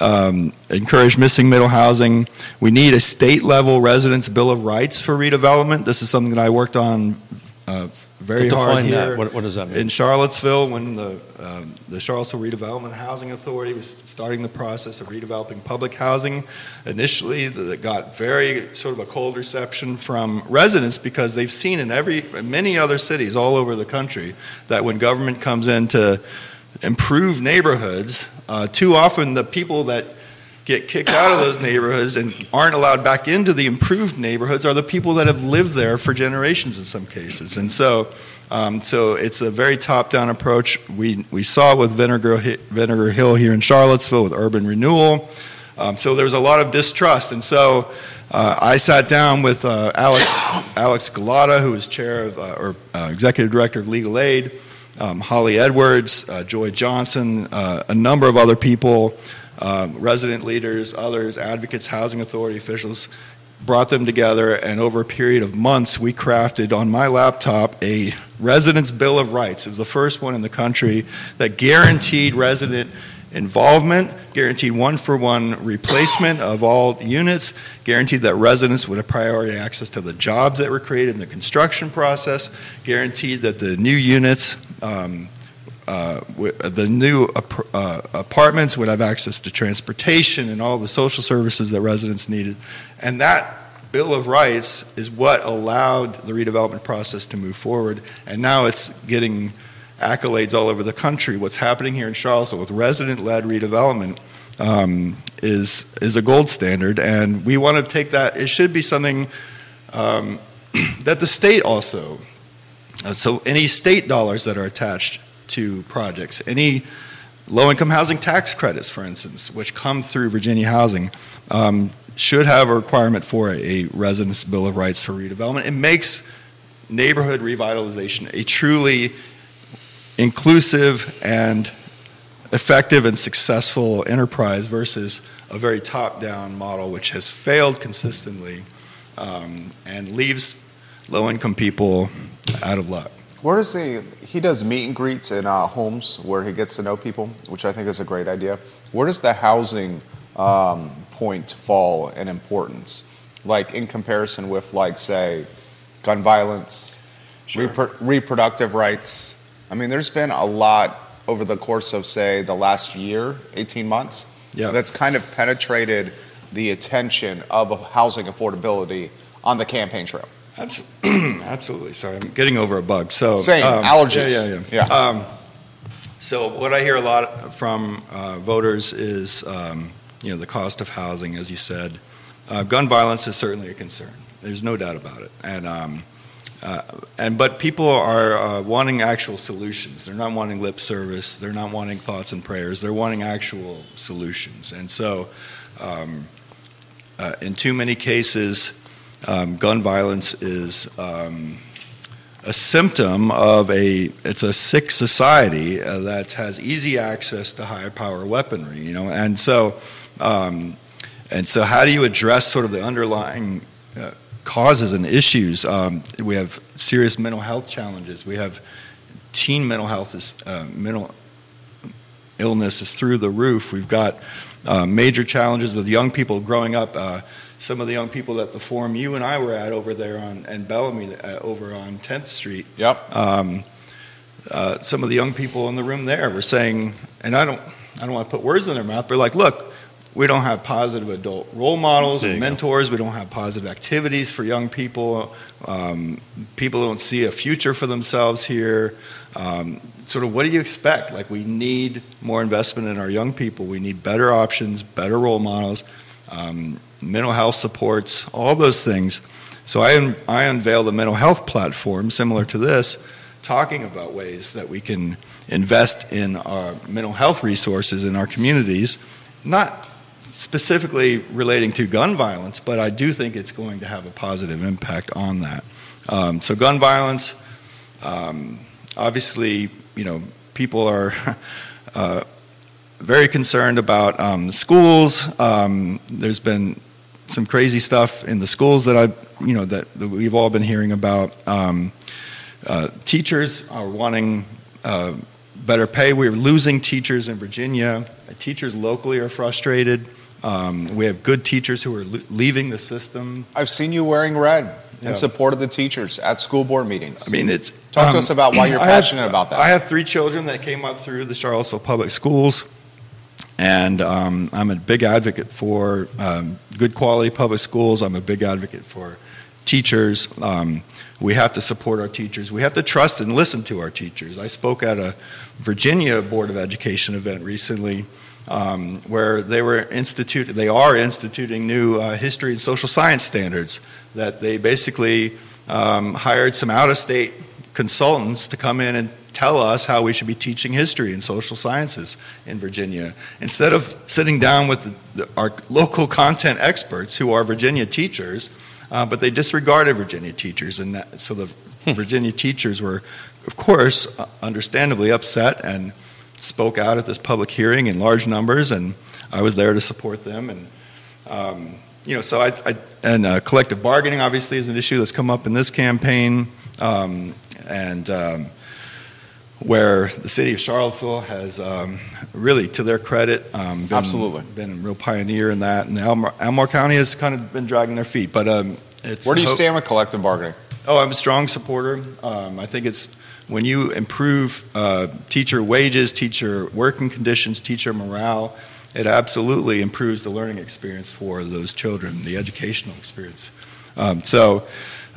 Um, encourage missing middle housing. We need a state level residents' bill of rights for redevelopment. This is something that I worked on. Uh, very hard here. What, what does that mean? In Charlottesville, when the um, the Charlottesville Redevelopment Housing Authority was starting the process of redeveloping public housing, initially that got very sort of a cold reception from residents because they've seen in every in many other cities all over the country that when government comes in to improve neighborhoods, uh, too often the people that get kicked out of those neighborhoods and aren't allowed back into the improved neighborhoods are the people that have lived there for generations in some cases. And so um, so it's a very top-down approach. We we saw it with Vinegar, Vinegar Hill here in Charlottesville with urban renewal. Um, so there was a lot of distrust. And so uh, I sat down with uh, Alex Alex Galata, who is chair of uh, or uh, executive director of Legal Aid, um, Holly Edwards, uh, Joy Johnson, uh, a number of other people, Um, resident leaders, others, advocates, housing authority officials, brought them together, and over a period of months, we crafted on my laptop a resident's bill of rights. It was the first one in the country that guaranteed resident involvement, guaranteed one-for-one replacement of all units, guaranteed that residents would have priority access to the jobs that were created in the construction process, guaranteed that the new units um, Uh, the new uh, apartments would have access to transportation and all the social services that residents needed. And that Bill of Rights is what allowed the redevelopment process to move forward. And now it's getting accolades all over the country. What's happening here in Charlottesville with resident-led redevelopment um, is is a gold standard. And we want to take that. It should be something um, that the state also. Uh, so any state dollars that are attached to projects, any low-income housing tax credits, for instance, which come through Virginia Housing, um, should have a requirement for a, a resident's bill of rights for redevelopment. It makes neighborhood revitalization a truly inclusive and effective and successful enterprise versus a very top-down model which has failed consistently um, and leaves low-income people out of luck. Where does he, he does meet and greets in uh, homes where he gets to know people, which I think is a great idea. Where does the housing um, point fall in importance? Like in comparison with, like, say, gun violence, sure. repro- reproductive rights. I mean, there's been a lot over the course of, say, the last year, eighteen months. Yeah. So that's kind of penetrated the attention of housing affordability on the campaign trail. Absolutely. Absolutely. Sorry, I'm getting over a bug. So Same, um, allergies. Yeah, yeah, yeah. yeah. Um, so what I hear a lot from uh, voters is, um, you know, the cost of housing, as you said. Uh, gun violence is certainly a concern. There's no doubt about it. And um, uh, and but people are uh, wanting actual solutions. They're not wanting lip service. They're not wanting thoughts and prayers. They're wanting actual solutions. And so um, uh, in too many cases, um, gun violence is um, a symptom of a, it's a sick society uh, that has easy access to high power weaponry, you know. And so, um, and so how do you address sort of the underlying uh, causes and issues? Um, we have serious mental health challenges. We have teen mental health, is, uh, mental illness is through the roof. We've got uh, major challenges with young people growing up. Uh, Some of the young people at the forum you and I were at over there on and Bellamy uh, over on tenth street. Yep. Um, uh, some of the young people in the room there were saying, and I don't, I don't want to put words in their mouth, but like, look, we don't have positive adult role models and mentors. Go. We don't have positive activities for young people. Um, people don't see a future for themselves here. Um, sort of, what do you expect? Like, we need more investment in our young people. We need better options, better role models. Um, mental health supports, all those things. So I un- I unveiled a mental health platform similar to this, talking about ways that we can invest in our mental health resources in our communities, not specifically relating to gun violence, but I do think it's going to have a positive impact on that. Um, so gun violence, um, obviously, you know, people are... uh, very concerned about um, schools. Um, there's been some crazy stuff in the schools that I, you know, that, that we've all been hearing about. Um, uh, teachers are wanting uh, better pay. We're losing teachers in Virginia. Teachers locally are frustrated. Um, we have good teachers who are lo- leaving the system. I've seen you wearing red in yeah. support of the teachers at school board meetings. I mean, it's talk um, to us about why you're I passionate have, about that. I have three children that came up through the Charlottesville Public Schools. And um, I'm a big advocate for um, good quality public schools. I'm a big advocate for teachers. Um, we have to support our teachers. We have to trust and listen to our teachers. I spoke at a Virginia Board of Education event recently um, where they were institute. They are instituting new uh, history and social science standards that they basically um, hired some out-of-state consultants to come in and tell us how we should be teaching history and social sciences in Virginia. Instead of sitting down with the, the, our local content experts who are Virginia teachers, uh, but they disregarded Virginia teachers. And that, so the hmm. Virginia teachers were, of course, uh, understandably upset and spoke out at this public hearing in large numbers. And I was there to support them. And, um, you know, so I, I and uh, collective bargaining, obviously, is an issue that's come up in this campaign. Um, and, um, where the city of Charlottesville has um, really, to their credit, um, been, Absolutely. been a real pioneer in that. And Albemarle, Albemarle County has kind of been dragging their feet. But um, it's Where do you hope- stand with collective bargaining? Oh, I'm a strong supporter. Um, I think it's when you improve uh, teacher wages, teacher working conditions, teacher morale, it absolutely improves the learning experience for those children, the educational experience. Um, so,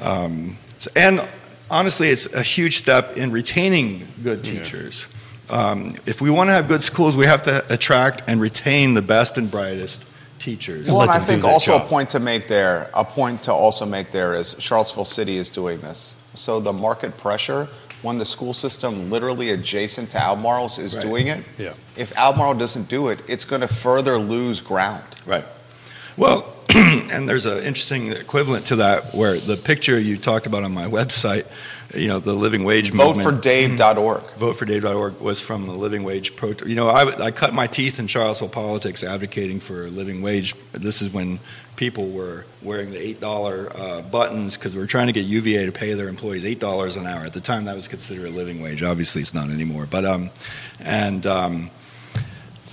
um, and... Honestly, it's a huge step in retaining good teachers. Yeah. Um, if we want to have good schools, we have to attract and retain the best and brightest teachers. Well, and I think also job. a point to make there, a point to also make there is Charlottesville City is doing this. So the market pressure, when the school system literally adjacent to Albemarle's is right. doing it, yeah. if Albemarle doesn't do it, it's going to further lose ground. Right. Well... and there's an interesting equivalent to that where the picture you talked about on my website, you know, the living wage movement. vote for dave dot org vote for dave dot org was from the living wage protest. You know, I, I cut my teeth in Charlottesville politics advocating for a living wage. This is when people were wearing the eight dollars uh, buttons because we were trying to get U V A to pay their employees eight dollars an hour. At the time, that was considered a living wage. Obviously, it's not anymore. But um, and um,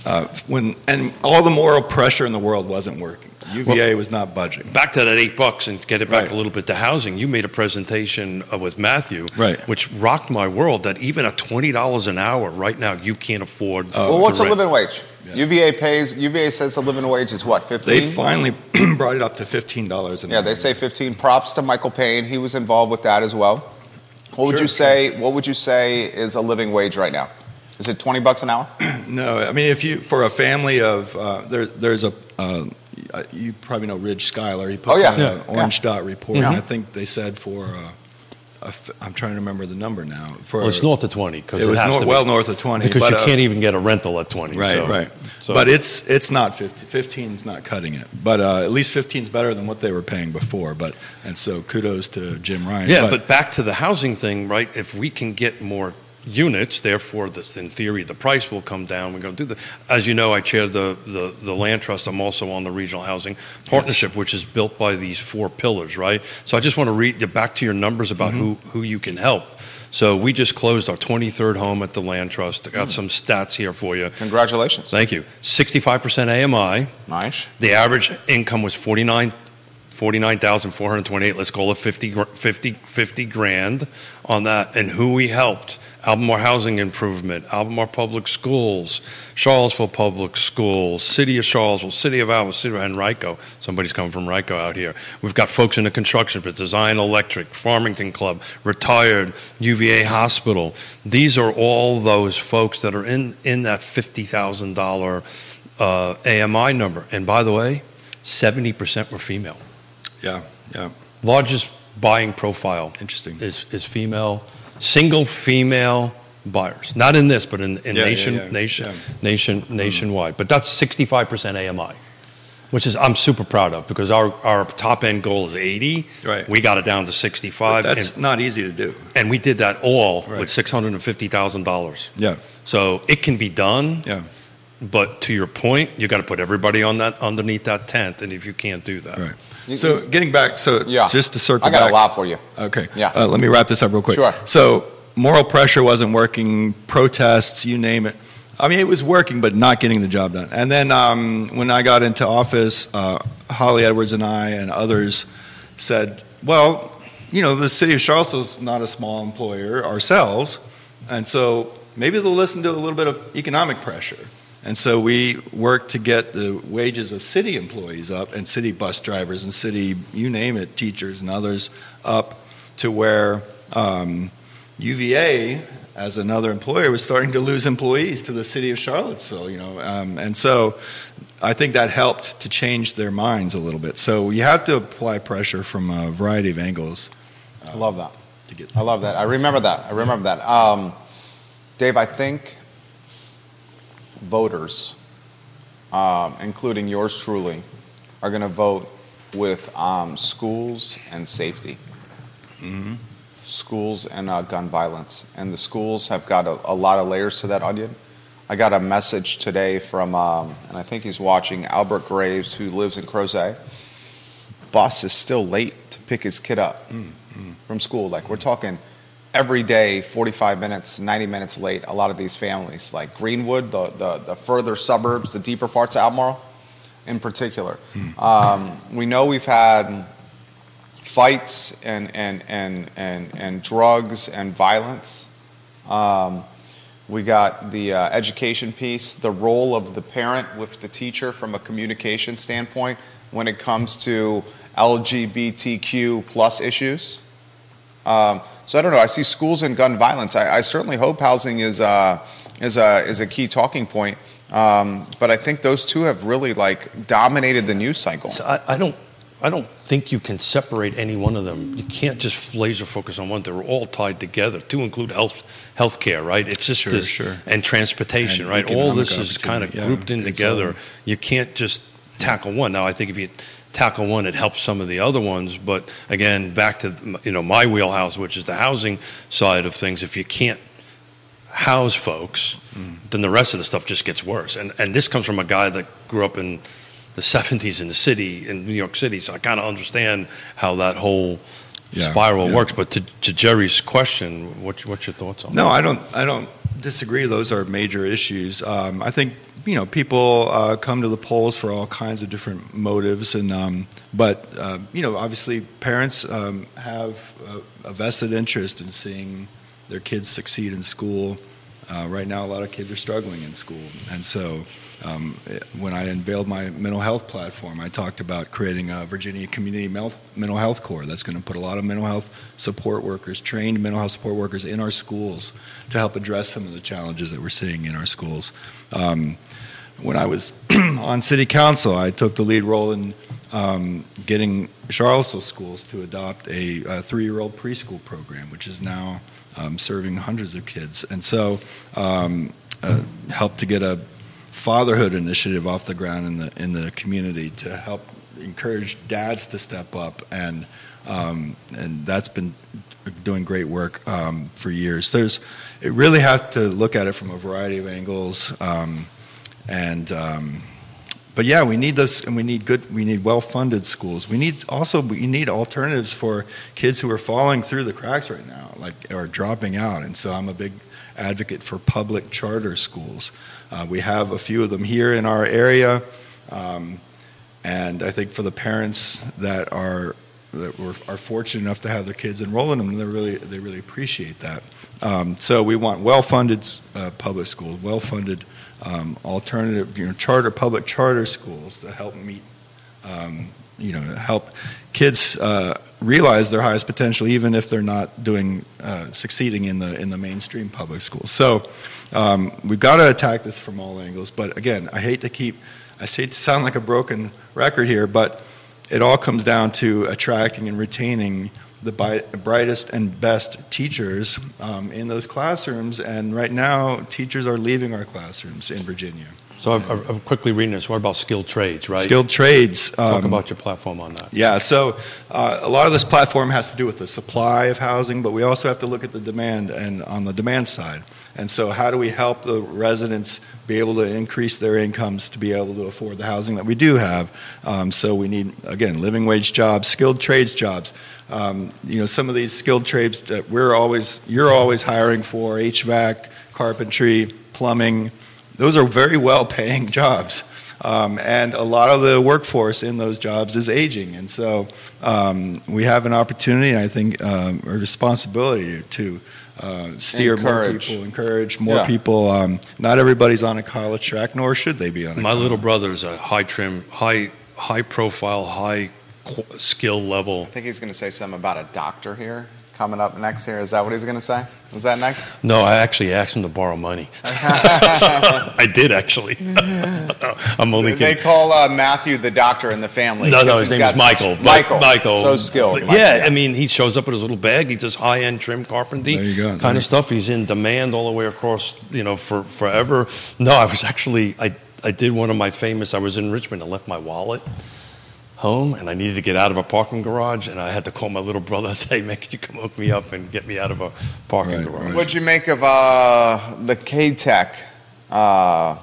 uh, when and all the moral pressure in the world wasn't working. U V A well, was not budging. Back to that eight bucks and get it back right. a little bit to housing. You made a presentation with Matthew, right. which rocked my world. That even at twenty dollars an hour right now, you can't afford. Uh, well, what's the living wage? Yeah. U V A pays. U V A says the living wage is what, fifteen? They finally brought it up to fifteen dollars an yeah, hour. Yeah, they say fifteen. Props to Michael Payne. He was involved with that as well. What would sure, you say? Sure. What would you say is a living wage right now? Is it twenty bucks an hour? No, I mean if you for a family of uh, there, there's a uh, you probably know Ridge Schuyler. He puts oh, yeah. out yeah. an Orange yeah. Dot report. Mm-hmm. I think they said for uh, a f- I'm trying to remember the number now. For well, it's north of twenty because it, it was has nor- to be. well north of twenty because but, you uh, can't even get a rental at twenty. Right, so. right. So. But it's it's not fifty. fifteen's not cutting it. But uh, at least fifteen's better than what they were paying before. But and so kudos to Jim Ryan. Yeah, but, but back to the housing thing, right? If we can get more units, therefore, this, in theory, the price will come down. We're going to do the. As you know, I chair the, the, the land trust. I'm also on the regional housing partnership, yes. which is built by these four pillars, right? So I just want to read back to your numbers about mm-hmm. who, who you can help. So we just closed our twenty-third home at the land trust. I got mm. some stats here for you. Congratulations. Thank you. sixty-five percent A M I. Nice. The average income was forty-nine. forty-nine thousand four hundred twenty-eight, let's call it fifty, fifty, fifty grand on that. And who we helped, Albemarle Housing Improvement, Albemarle Public Schools, Charlottesville Public Schools, City of Charlottesville, City of Albemarle, City of Henrico. Somebody's coming from Henrico out here. We've got folks in the construction business, Design Electric, Farmington Club, Retired, U V A Hospital. These are all those folks that are in, in that fifty thousand dollars uh, A M I number. And by the way, seventy percent were female. Yeah, yeah. Largest buying profile. Interesting. Is is female, single female buyers. Not in this, but in, in yeah, nation, yeah, yeah. nation, yeah. nation, nationwide. Mm. But that's sixty-five percent A M I, which is I'm super proud of because our, our top end goal is eighty. Right. We got it down to sixty-five. But that's and, not easy to do. And we did that all right. with six hundred fifty thousand dollars. Yeah. So it can be done. Yeah. But to your point, you got to put everybody on that underneath that tent, and if you can't do that, right. So getting back, so it's yeah. just to circle back. I got back. a lot for you. Okay. Yeah. Uh, let me wrap this up real quick. Sure. So moral pressure wasn't working, protests, you name it. I mean, it was working, but not getting the job done. And then um, when I got into office, uh, Holly Edwards and I and others said, well, you know, the city of Charlottesville's not a small employer ourselves, and so maybe they'll listen to a little bit of economic pressure. And so we worked to get the wages of city employees up and city bus drivers and city, you name it, teachers and others up to where um, U V A, as another employer, was starting to lose employees to the city of Charlottesville, you know. Um, and so I think that helped to change their minds a little bit. So you have to apply pressure from a variety of angles. Uh, I love that. To get I love that. I remember that. I remember that. Um, Dave, I think... voters, um, including yours truly, are going to vote with um, schools and safety, mm-hmm. schools and uh, gun violence. And the schools have got a, a lot of layers to that onion. I got a message today from, um, and I think he's watching, Albert Graves, who lives in Crozet. Bus is still late to pick his kid up mm-hmm. from school. Like, we're talking... every day, forty-five minutes, ninety minutes late, a lot of these families, like Greenwood, the the, the further suburbs, the deeper parts of Albemarle in particular. Mm. Um, we know we've had fights and and and and, and drugs and violence. Um, we got the uh, education piece, the role of the parent with the teacher from a communication standpoint when it comes to L G B T Q plus issues. Um, so I don't know. I see schools and gun violence. I, I certainly hope housing is uh, is a is a key talking point. Um, but I think those two have really like dominated the news cycle. So I, I don't I don't think you can separate any one of them. You can't just laser focus on one. They're all tied together. To include health healthcare, right? It's just sure, this sure. and transportation, and right? All this is kind of yeah, grouped in together. Um, you can't just tackle one. Now I think if you tackle one, it helps some of the other ones, but again, back to, you know, my wheelhouse, which is the housing side of things. If you can't house folks, mm. then the rest of the stuff just gets worse. And and this comes from a guy that grew up in the seventies in the city, in New York City, so I kind of understand how that whole yeah, spiral yeah. works. But to, to Jerry's question, what what's your thoughts on no, that? No, I don't I don't disagree. Those are major issues. Um, I think you know, people uh, come to the polls for all kinds of different motives, and um, but uh, you know, obviously, parents um, have a, a vested interest in seeing their kids succeed in school. Uh, right now, a lot of kids are struggling in school, and so um, it, when I unveiled my mental health platform, I talked about creating a Virginia Community Mental Health Corps that's going to put a lot of mental health support workers, trained mental health support workers in our schools to help address some of the challenges that we're seeing in our schools. Um, when I was on city council, I took the lead role in um, getting Charlottesville schools to adopt a, a three-year-old preschool program, which is now Um, serving hundreds of kids, and so um, uh, helped to get a fatherhood initiative off the ground in the in the community to help encourage dads to step up, and um, and that's been doing great work um, for years. There's, it really have to look at it from a variety of angles, um, and um, but yeah, we need those, and we need good, we need well-funded schools. We need also, we need alternatives for kids who are falling through the cracks right now, like, or dropping out. And so I'm a big advocate for public charter schools. Uh, we have a few of them here in our area, um, and I think for the parents that are that were, are fortunate enough to have their kids enroll in them, they really they really appreciate that. Um, so we want well-funded uh, public schools, well-funded. Um, alternative, you know, charter public charter schools that help meet, um, you know, help kids uh, realize their highest potential, even if they're not doing uh, succeeding in the in the mainstream public schools. So um, we've got to attack this from all angles. But again, I hate to keep, I hate to sound like a broken record here, but it all comes down to attracting and retaining the bi- brightest and best teachers um, in those classrooms, and right now teachers are leaving our classrooms in Virginia. So I'm, I'm quickly reading this. What about skilled trades, right? Skilled trades. Um, Talk about your platform on that. Yeah, so uh, a lot of this platform has to do with the supply of housing, but we also have to look at the demand and on the demand side. And so how do we help the residents be able to increase their incomes to be able to afford the housing that we do have? Um, so we need, again, living wage jobs, skilled trades jobs. Um, you know, some of these skilled trades that we're always, you're always hiring for, H V A C, carpentry, plumbing. Those are very well-paying jobs, um, and a lot of the workforce in those jobs is aging. And so um, we have an opportunity, I think, um, a responsibility to uh, steer encourage. more people, encourage more yeah. people. Um, not everybody's on a college track, nor should they be on a My college. Little brother's a high-trim, high, high-profile, high-skill level. I think he's going to say something about a doctor here. Coming up next here, is that what he's going to say? Is that next? No, I actually asked him to borrow money. I did, actually. I'm only kidding. They call uh, Matthew the doctor in the family. No, no, his name is Michael. Such, Michael. Michael. So skilled. Michael, yeah, yeah, I mean, he shows up with his little bag. He does high-end trim carpentry kind there. of stuff. He's in demand all the way across, you know, for forever. No, I was actually, I, I did one of my famous, I was in Richmond. I left my wallet home, and I needed to get out of a parking garage, and I had to call my little brother and say, man, could you come hook me up and get me out of a parking right, garage? Right. What'd you make of uh, the K-TEC? Uh,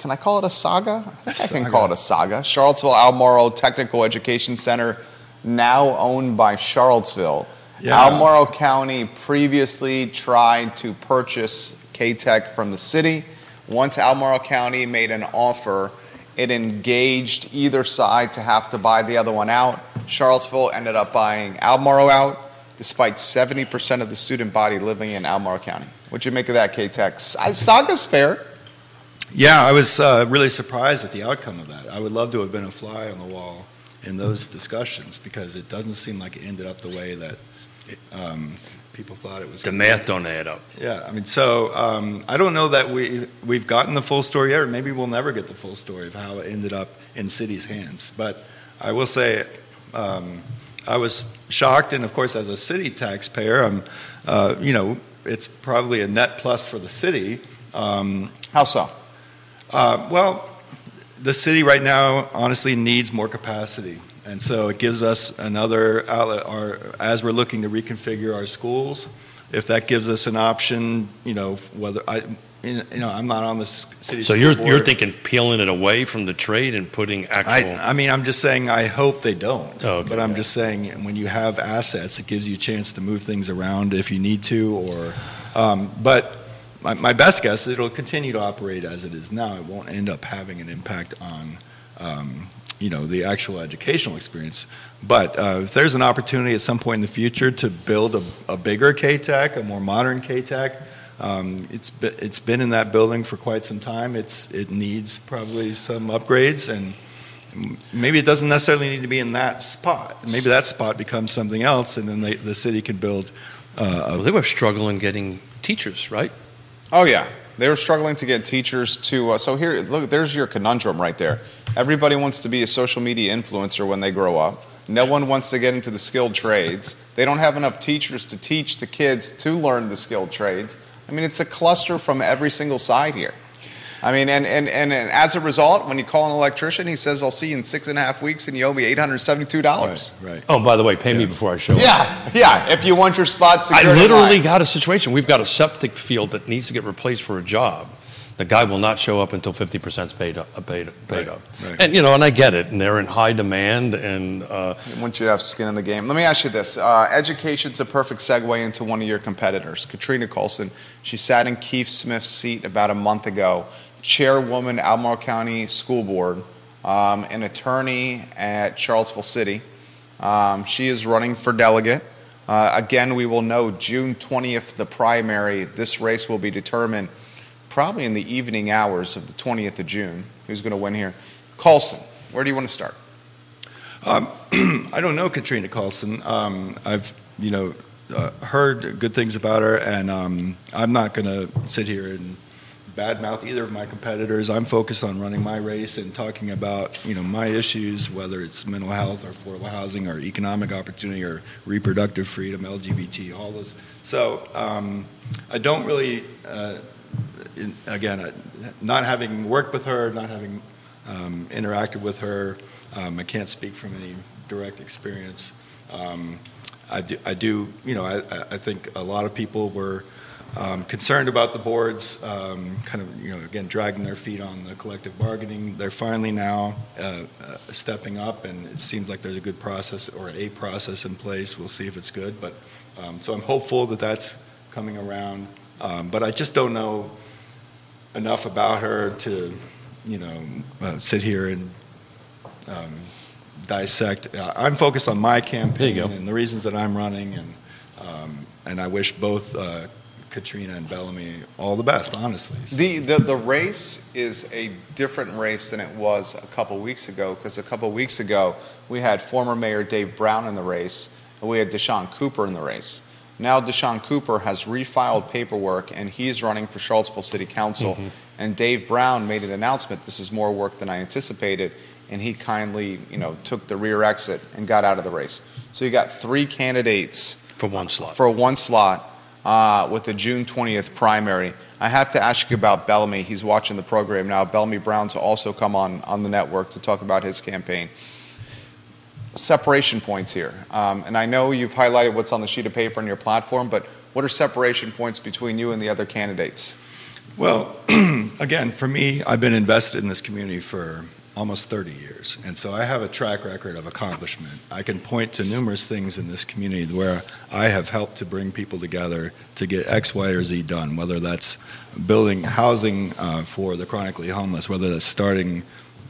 can I call it a saga? I think saga. I can call it a saga. Charlottesville-Albemarle Technical Education Center, now owned by Charlottesville. Yeah. Albemarle County previously tried to purchase K-TEC from the city. Once Albemarle County made an offer, it engaged either side to have to buy the other one out. Charlottesville ended up buying Albemarle out, despite seventy percent of the student body living in Albemarle County. What'd you make of that, K-TEC? Saga's fair. Yeah, I was uh, really surprised at the outcome of that. I would love to have been a fly on the wall in those discussions, because it doesn't seem like it ended up the way that um, people thought it was. The math don't add up. Yeah, I mean, so um, I don't know that we, we've gotten the full story yet, or maybe we'll never get the full story of how it ended up in city's hands. But I will say um, I was shocked, and, of course, as a city taxpayer, I'm, uh, you know, it's probably a net plus for the city. Um, how so? Uh, well, the city right now honestly needs more capacity. And so it gives us another outlet. Our, as we're looking to reconfigure our schools, if that gives us an option, you know, whether I, you know, I'm not on the city. So you're board. you're thinking peeling it away from the trade and putting actual. I, I mean, I'm just saying. I hope they don't. Oh, okay, but I'm yeah. just saying, when you have assets, it gives you a chance to move things around if you need to, or, um, but my, my best guess is it'll continue to operate as it is now. It won't end up having an impact on um, you know, the actual educational experience. But uh, if there's an opportunity at some point in the future to build a, a bigger K-TEC, a more modern K-TEC, um, it's be, it's been in that building for quite some time. It's it needs probably some upgrades, and maybe it doesn't necessarily need to be in that spot. Maybe that spot becomes something else, and then they, the city could build. Uh, well, they were struggling getting teachers, right? Oh yeah, they were struggling to get teachers to. Uh, so here, look, there's your conundrum right there. Everybody wants to be a social media influencer when they grow up. No one wants to get into the skilled trades. They don't have enough teachers to teach the kids to learn the skilled trades. I mean, it's a cluster from every single side here. I mean, and, and, and, and as a result, when you call an electrician, he says, I'll see you in six and a half weeks, and you owe me eight hundred seventy-two dollars. Right, right. Oh, by the way, pay yeah. me before I show up. Yeah, yeah, if you want your spot secured. I literally got a situation. We've got a septic field that needs to get replaced for a job. The guy will not show up until fifty percent is paid up. Paid, paid right, up. Right. And, you know, and I get it. And they're in high demand. And uh, I want you to have skin in the game. Let me ask you this. Uh, education's a perfect segue into one of your competitors, Katrina Callsen. She sat in Keith Smith's seat about a month ago, chairwoman, Albemarle County School Board, um, an attorney at Charlottesville City. Um, she is running for delegate. Uh, again, we will know June twentieth, the primary. This race will be determined probably in the evening hours of the twentieth of June. Who's going to win here? Callsen, where do you want to start? Um, I don't know Katrina Callsen. Um, I've, you know, uh, heard good things about her, and um, I'm not going to sit here and badmouth either of my competitors. I'm focused on running my race and talking about, you know, my issues, whether it's mental health or affordable housing or economic opportunity or reproductive freedom, L G B T, all those. So um, I don't really... Uh, Again, not having worked with her, not having um, interacted with her, um, I can't speak from any direct experience. Um, I, do, I do, you know, I, I think a lot of people were um, concerned about the boards, um, kind of, you know, again, dragging their feet on the collective bargaining. They're finally now uh, uh, stepping up, and it seems like there's a good process or a process in place. We'll see if it's good, but um, so I'm hopeful that that's coming around. Um, but I just don't know enough about her to, you know, uh, sit here and um, dissect. Uh, I'm focused on my campaign and the reasons that I'm running, and um, and I wish both uh, Katrina and Bellamy all the best, honestly. The, the, the race is a different race than it was a couple weeks ago, because a couple weeks ago we had former Mayor Dave Brown in the race, and we had Deshaun Cooper in the race. Now Deshaun Cooper has refiled paperwork, and he's running for Charlottesville City Council. Mm-hmm. And Dave Brown made an announcement, this is more work than I anticipated, and he kindly, you know, took the rear exit and got out of the race. So you got three candidates for one slot. For one slot uh, with the June twentieth primary. I have to ask you about Bellamy. He's watching the program now. Bellamy Brown's also come on on the network to talk about his campaign. Separation points here. Um, and I know you've highlighted what's on the sheet of paper on your platform, but what are separation points between you and the other candidates? Well, again, for me, I've been invested in this community for almost thirty years. And so I have a track record of accomplishment. I can point to numerous things in this community where I have helped to bring people together to get X, Y, or Z done, whether that's building housing uh, for the chronically homeless, whether that's starting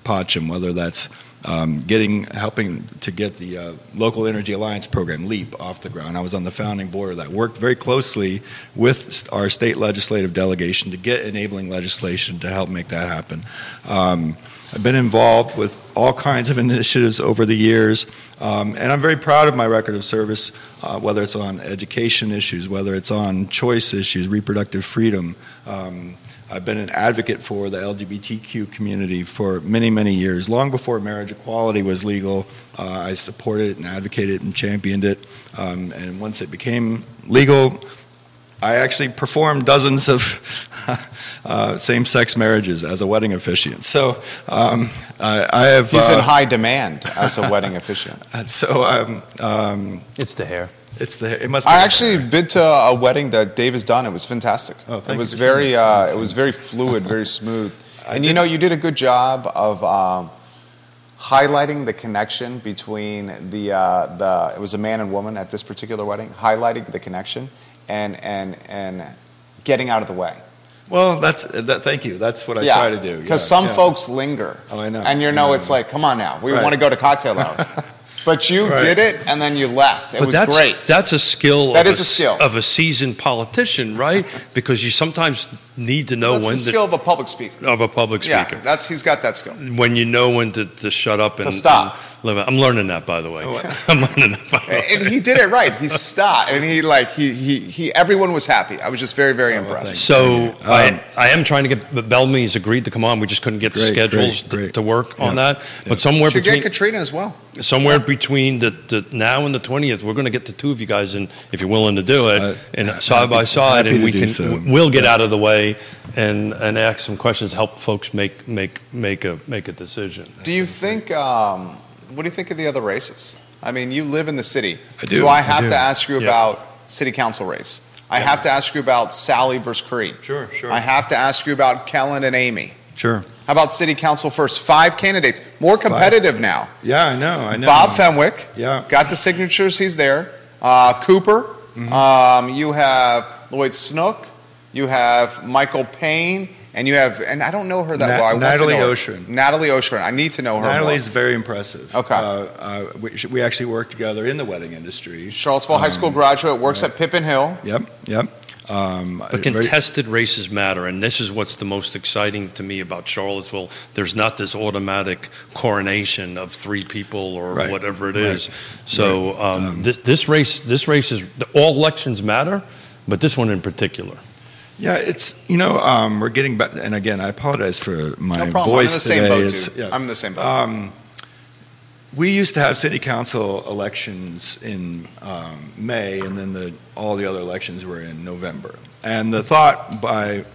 Pachim, whether that's Um, getting, helping to get the uh, Local Energy Alliance program, LEAP, off the ground. I was on the founding board of that. Worked very closely with our state legislative delegation to get enabling legislation to help make that happen. Um, I've been involved with all kinds of initiatives over the years, um, and I'm very proud of my record of service, uh, whether it's on education issues, whether it's on choice issues, reproductive freedom. Um, I've been an advocate for the L G B T Q community for many, many years. Long before marriage equality was legal, uh, I supported it and advocated and championed it. Um, and once it became legal, I actually performed dozens of uh, same-sex marriages as a wedding officiant. So um, I, I have... He's uh, in high demand as a wedding officiant. And so um, um, it's the hair. It's the. It must. Be I actually hair. Been to a wedding that Dave has done. It was fantastic. Oh, thank it was you very. Uh, it was very fluid, very smooth. And you know, you did a good job of um, highlighting the connection between the uh, the. It was a man and woman at this particular wedding. Highlighting the connection and and and getting out of the way. Well, that's that. Thank you. That's what I yeah. try to do. Because yeah, some yeah. folks linger. Oh, I know. And you know, know. It's like, come on now, we right. want to go to cocktail hour. But you right. did it, and then you left. It but was that's, great. That's a skill. That is a, a skill of a seasoned politician, right? Because you sometimes need to know that's when the skill to, of a public speaker. Of a public speaker. Yeah, that's he's got that skill. When you know when to, to shut up and to stop. And limit. I'm learning that, by the way. I'm learning that. By the way. And he did it right. He stopped, and he like he he he. Everyone was happy. I was just very very oh, impressed. So um, I I am trying to get. Bellamy's agreed to come on. We just couldn't get great, the schedules great, great. To, to work yeah. on that. Yeah. But somewhere should between get Katrina as well. Somewhere yeah. between the, the now and the twentieth, we're going to get the two of you guys in if you're willing to do it, uh, and side happy, by side, and we can so. we'll get yeah. out of the way. And, and ask some questions, help folks make make make a make a decision. Do you think? Um, what do you think of the other races? I mean, you live in the city, I do. so I have I to ask you yeah. about city council race. I yeah. have to ask you about Sally versus Creigh. Sure, sure. I have to ask you about Kellen and Amy. Sure. How about city council first? Five candidates, more competitive Five. now. Yeah, I know. I know. Bob Fenwick. Yeah. Got the signatures. He's there. Uh, Cooper. Mm-hmm. Um, you have Lloyd Snook. You have Michael Payne, and you have, and I don't know her that Na- well. I Natalie Oshrin. Natalie Oshrin. I need to know her Natalie's more. very impressive. Okay. Uh, uh, we, we actually work together in the wedding industry. Charlottesville um, High School graduate, works right. at Pippin Hill. Yep, yep. Um, but contested very, races matter, and this is what's the most exciting to me about Charlottesville. There's not this automatic coronation of three people or right, whatever it right, is. So right. Um, um, this, this race, this race is, all elections matter, but this one in particular. Yeah, it's, you know, um, we're getting back, and again, I apologize for my no voice today. I'm in the today. same boat, yeah. I'm in the same boat. Um, we used to have city council elections in um, May, and then the, all the other elections were in November. And the thought by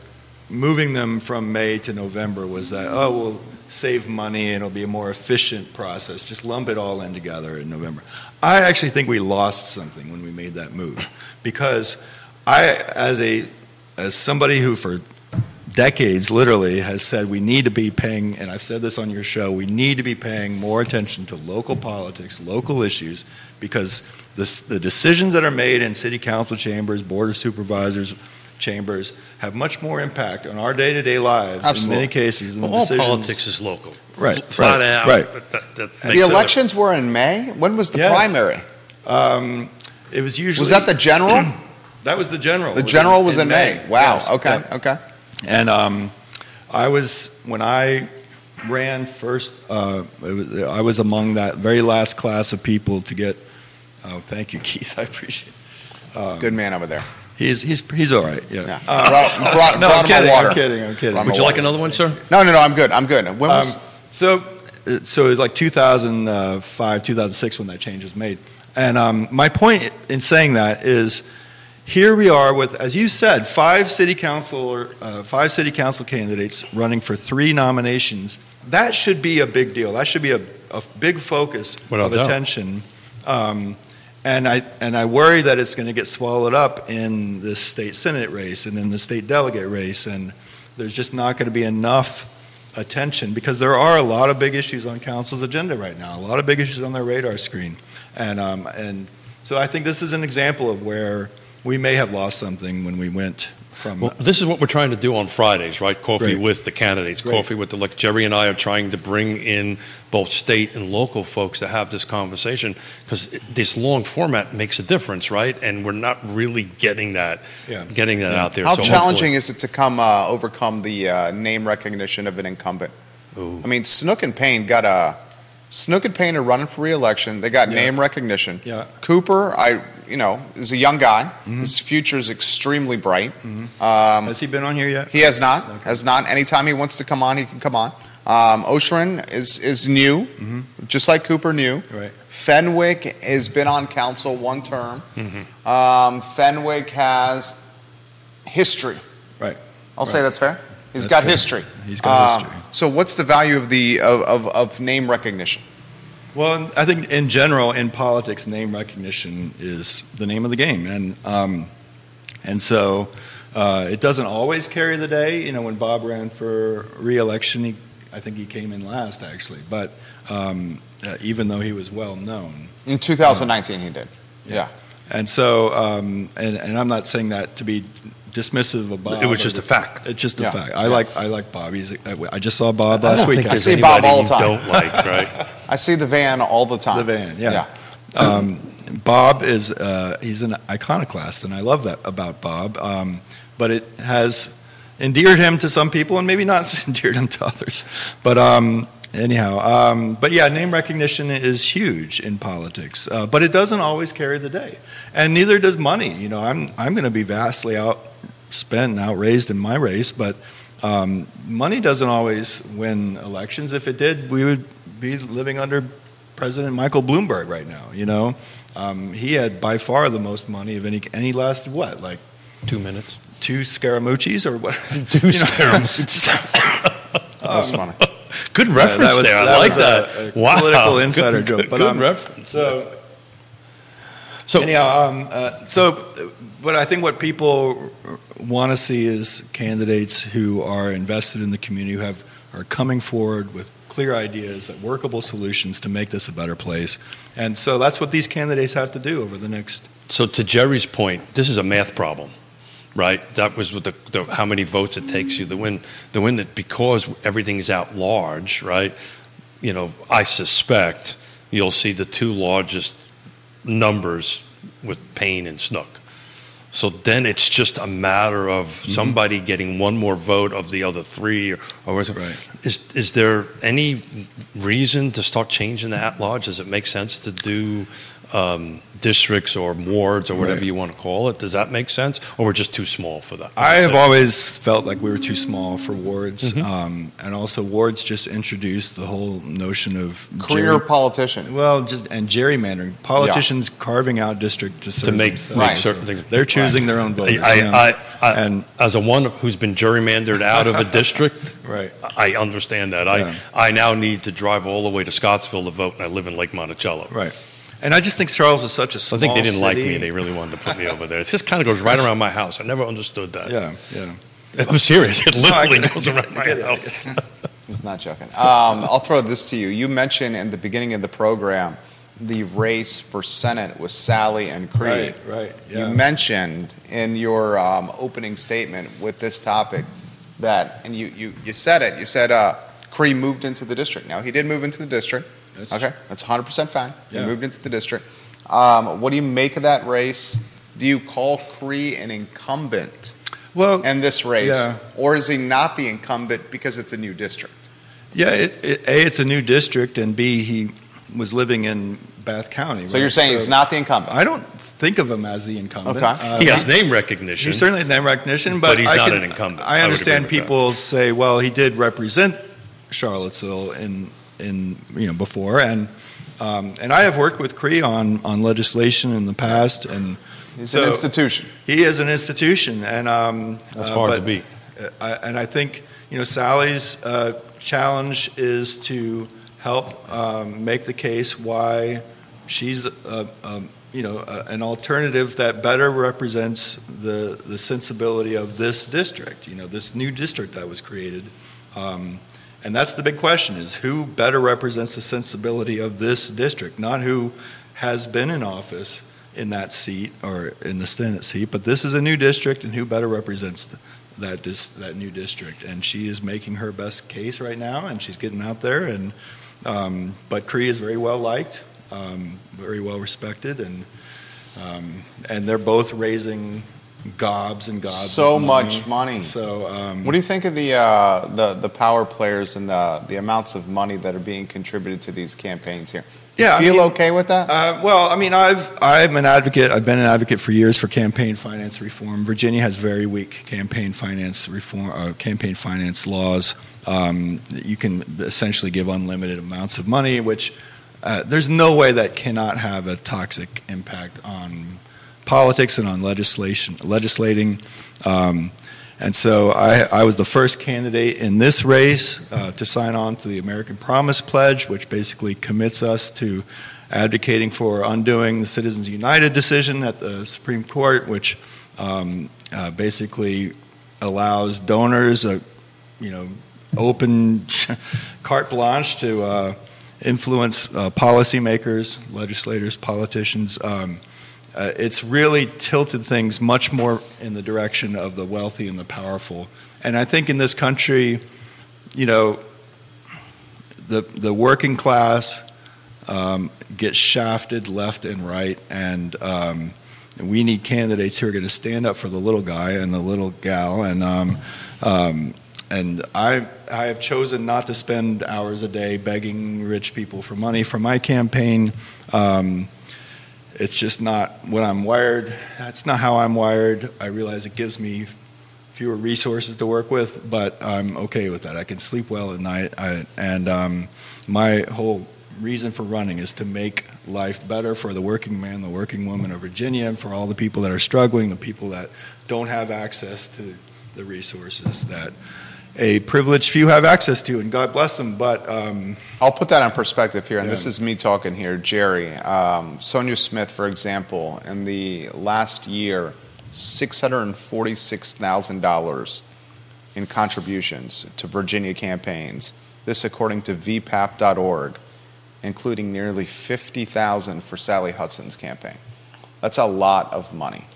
moving them from May to November was that, oh, we'll save money, and it'll be a more efficient process. Just lump it all in together in November. I actually think we lost something when we made that move, because I, as a... As somebody who for decades literally has said we need to be paying, and I've said this on your show, we need to be paying more attention to local politics, local issues, because this, the decisions that are made in city council chambers, board of supervisors chambers, have much more impact on our day-to-day lives Absolutely. in many cases than well, the decisions. All politics is local. Right, Flat right, out, right. That, that the elections were in May? When was the yeah. primary? Um, it was usually... Was that the general? That was the general. The general was in May. Wow. Okay. Okay. And um, I was when I ran first. Uh, it was, I was among that very last class of people to get. Oh, thank you, Keith. I appreciate it. Um, Good man over there. He's he's he's all right. Yeah. yeah. Uh, brought, brought, no, brought I'm, kidding, I'm kidding. I'm kidding. Would you water. like another one, sir? No, no, no. I'm good. I'm good. When was um, so? So it was like two thousand five, two thousand six when that change was made. And um, my point in saying that is. Here we are with, as you said, five city council or uh, five city council candidates running for three nominations. That should be a big deal. That should be a, a big focus Without of doubt. attention. Um, and I and I worry that it's going to get swallowed up in this state senate race and in the state delegate race. And there's just not going to be enough attention because there are a lot of big issues on council's agenda right now. A lot of big issues on their radar screen. And um, and so I think this is an example of where. We may have lost something when we went from... Well, this is what we're trying to do on Fridays, right? Coffee Great. with the candidates, Great. coffee with the... Like Jerry and I are trying to bring in both state and local folks to have this conversation because this long format makes a difference, right? And we're not really getting that yeah. getting that yeah. out there. How so challenging hopefully. is it to come uh, overcome the uh, name recognition of an incumbent? Ooh. I mean, Snook and Payne got a... Snook and Payne are running for re-election. They got yeah. name recognition. Yeah. Cooper, I you know, is a young guy. Mm-hmm. His future is extremely bright. Mm-hmm. Um, has he been on here yet? He has not. Okay. Has not. Anytime he wants to come on, he can come on. Um, Oshrin is is new, mm-hmm. just like Cooper knew. Right. Fenwick has been on council one term. Mm-hmm. Um, Fenwick has history. Right. I'll right. say that's fair. He's That's got fair. history. He's got um, history. So what's the value of the of, of, of name recognition? Well, I think in general, in politics, name recognition is the name of the game. And um, and so uh, it doesn't always carry the day. You know, when Bob ran for re-election, he, I think he came in last, actually. But um, uh, even though he was well known. In twenty nineteen, uh, he did. Yeah. yeah. And so, um, and, and I'm not saying that to be dismissive of Bob. It was just a fact. It's just a yeah. fact. I yeah. like I like Bob. He's, I just saw Bob last week. I see Bob all the time. Don't like, right? I see the van all the time. The van, yeah. yeah. Um, Bob is uh, he's an iconoclast, and I love that about Bob. Um, but it has endeared him to some people, and maybe not endeared him to others. But um, anyhow, um, but yeah, name recognition is huge in politics, uh, but it doesn't always carry the day, and neither does money. You know, I'm I'm going to be vastly outspent and outraised in my race, but um, money doesn't always win elections. If it did, we would be living under President Michael Bloomberg right now. You know, um, he had by far the most money of any, and he lasted what, like two minutes, two Scaramucci's or what? Two Scaramucci's. That's funny. Good reference yeah, that was, there. I that like was that. A, a wow. Political insider good, joke. Good, but, good um, reference. So, so anyhow, um, uh, so, but I think what people want to see is candidates who are invested in the community, who have are coming forward with clear ideas, that workable solutions to make this a better place. And so that's what these candidates have to do over the next. So to Jerry's point, this is a math problem. Right, that was with the, the how many votes it takes you to win. The win that because everything's out large, right? You know, I suspect you'll see the two largest numbers with Payne and Snook. So then it's just a matter of mm-hmm. somebody getting one more vote of the other three, or, or right. is is there any reason to start changing the at large? Does it make sense to do? Um, districts or wards or whatever right. you want to call it. Does that make sense? Or we're just too small for that? I have always felt like we were too small for wards. Mm-hmm. Um, and also wards just introduced the whole notion of... Career ger- politician. Well, just and gerrymandering. Politicians yeah. carving out district to, to make, make right. certain things. They're choosing right. their own voters. I, I, you know? I, I, and as a one who's been gerrymandered out of a district, right. I understand that. Yeah. I, I now need to drive all the way to Scottsville to vote, and I live in Lake Monticello. Right. And I just think Charles is such a small city. I think they didn't city. like me, and they really wanted to put me over there. It just kind of goes right around my house. I never understood that. Yeah, yeah. I'm serious. It literally no, I, goes around my house. It's not joking. Um, I'll throw this to you. You mentioned in the beginning of the program the race for Senate with Sally and Creigh. Right, right. Yeah. You mentioned in your um, opening statement with this topic that, and you, you, you said it, you said uh, Creigh moved into the district. Now, he did move into the district. That's okay, that's one hundred percent fine. You yeah. moved into the district. Um, what do you make of that race? Do you call Creigh an incumbent well, in this race? Yeah. Or is he not the incumbent because it's a new district? Yeah, it, it, A, it's a new district, and B, he was living in Bath County. So right? you're saying so he's not the incumbent? I don't think of him as the incumbent. Okay. Uh, he has name recognition. He certainly has name recognition, but, but he's I not can, an incumbent. I understand I people that. say, well, he did represent Charlottesville in in you know before and um, and I have worked with Creigh on, on legislation in the past, and he's so an institution. He is an institution, and um, that's uh, hard but, to beat. Uh, and I think you know Sally's uh, challenge is to help um, make the case why she's a, a, you know a, an alternative that better represents the the sensibility of this district. You know this new district that was created. Um, And that's the big question, is who better represents the sensibility of this district, not who has been in office in that seat or in the Senate seat, but this is a new district, and who better represents the, that dis, that new district. And she is making her best case right now, and she's getting out there. And um, but Creigh is very well liked, um, very well respected, and um, and they're both raising gobs and gobs so of money. much money so um, what do you think of the uh, the the power players and the the amounts of money that are being contributed to these campaigns here? Yeah, do you feel I mean, okay with that? Uh, well, I mean, I've I'm an advocate. I've been an advocate for years for campaign finance reform. Virginia has very weak campaign finance reform, uh, campaign finance laws. Um, you can essentially give unlimited amounts of money, which uh, there's no way that cannot have a toxic impact on politics and on legislation, legislating, um, and so I, I was the first candidate in this race uh, to sign on to the American Promise Pledge, which basically commits us to advocating for undoing the Citizens United decision at the Supreme Court, which um, uh, basically allows donors a, you know, open carte blanche to uh, influence uh, policymakers, legislators, politicians. Um, Uh, it's really tilted things much more in the direction of the wealthy and the powerful. And I think in this country, you know, the the working class um, gets shafted left and right, and um, we need candidates who are going to stand up for the little guy and the little gal. And um, um, and I I have chosen not to spend hours a day begging rich people for money for my campaign. Um, It's just not what I'm wired. That's not how I'm wired. I realize it gives me fewer resources to work with, but I'm okay with that. I can sleep well at night. I, and um, my whole reason for running is to make life better for the working man, the working woman of Virginia, and for all the people that are struggling, the people that don't have access to the resources that a privileged few have access to, and God bless them. But um, I'll put that in perspective here, and yeah. This is me talking here, Jerry. Um, Sonia Smith, for example, in the last year, six hundred forty-six thousand dollars in contributions to Virginia campaigns. This according to V P A P dot org, including nearly fifty thousand dollars for Sally Hudson's campaign. That's a lot of money.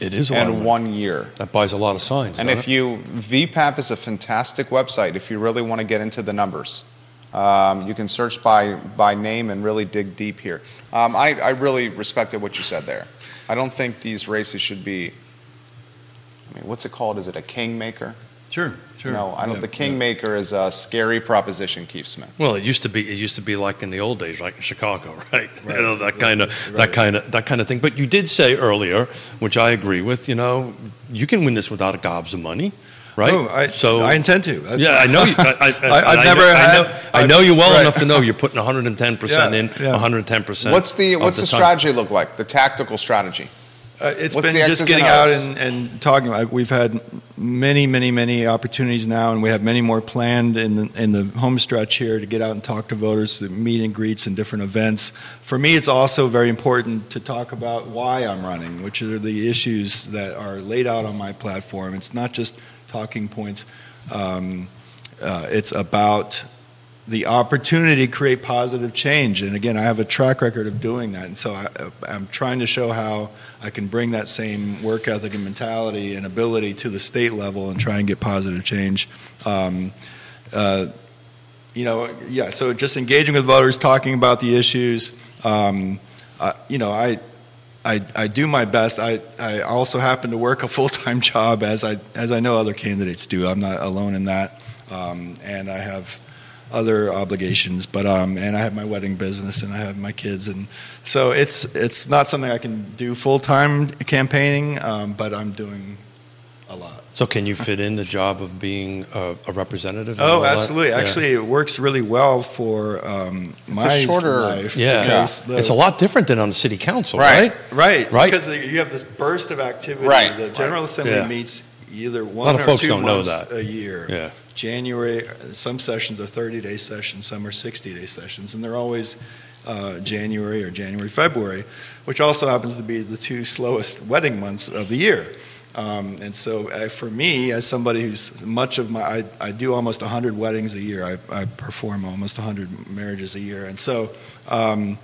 It is a lot. And one year. That buys a lot of signs. And if you, V P A P is a fantastic website if you really want to get into the numbers. Um, you can search by, by name and really dig deep here. Um, I, I really respected what you said there. I don't think these races should be, I mean, what's it called? Is it a kingmaker? Sure, sure. You know, I don't. Yeah, the kingmaker yeah. is a scary proposition, Keith Smith. Well, it used to be. It used to be like in the old days, like in Chicago, right? right. You know, that kind of right. that kind of that kind of thing. But you did say earlier, which I agree with. You know, you can win this without gobs of money, right? Oh, I, so I intend to. That's yeah, I know. You, I, I, I, I've I never. Know, had, I, know, I've, I know you well right. enough to know you're putting one hundred ten percent yeah, in. Yeah. one hundred ten percent. What's the What's the, the strategy look like? The tactical strategy. Uh, it's What's been just getting out and, and talking. We've had many, many, many opportunities now, and we have many more planned in the, in the home stretch here to get out and talk to voters, to meet and greets and different events. For me, it's also very important to talk about why I'm running, which are the issues that are laid out on my platform. It's not just talking points. Um, uh, it's about the opportunity to create positive change. And again, I have a track record of doing that. And so I, I'm trying to show how I can bring that same work ethic and mentality and ability to the state level and try and get positive change. Um, uh, you know, yeah, so just engaging with voters, talking about the issues. Um, uh, you know, I... I, I do my best. I, I also happen to work a full-time job, as I as I know other candidates do. I'm not alone in that, um, and I have other obligations. But um, and I have my wedding business, and I have my kids, and so it's it's not something I can do full-time campaigning. Um, but I'm doing a lot. So can you fit in the job of being a, a representative? Oh, absolutely. Yeah. Actually, it works really well for um, my it's a shorter life. Yeah, yeah. The, it's a lot different than on the city council, right? Right, right. right. Because you have this burst of activity. Right. The General right. Assembly yeah. meets either one or two months a year. Yeah. January, some sessions are thirty-day sessions, some are sixty-day sessions, and they're always uh, January or January, February, which also happens to be the two slowest wedding months of the year. Um, and so uh, for me, as somebody who's much of my, I, I do almost one hundred weddings a year. I, I perform almost one hundred marriages a year. And so, um,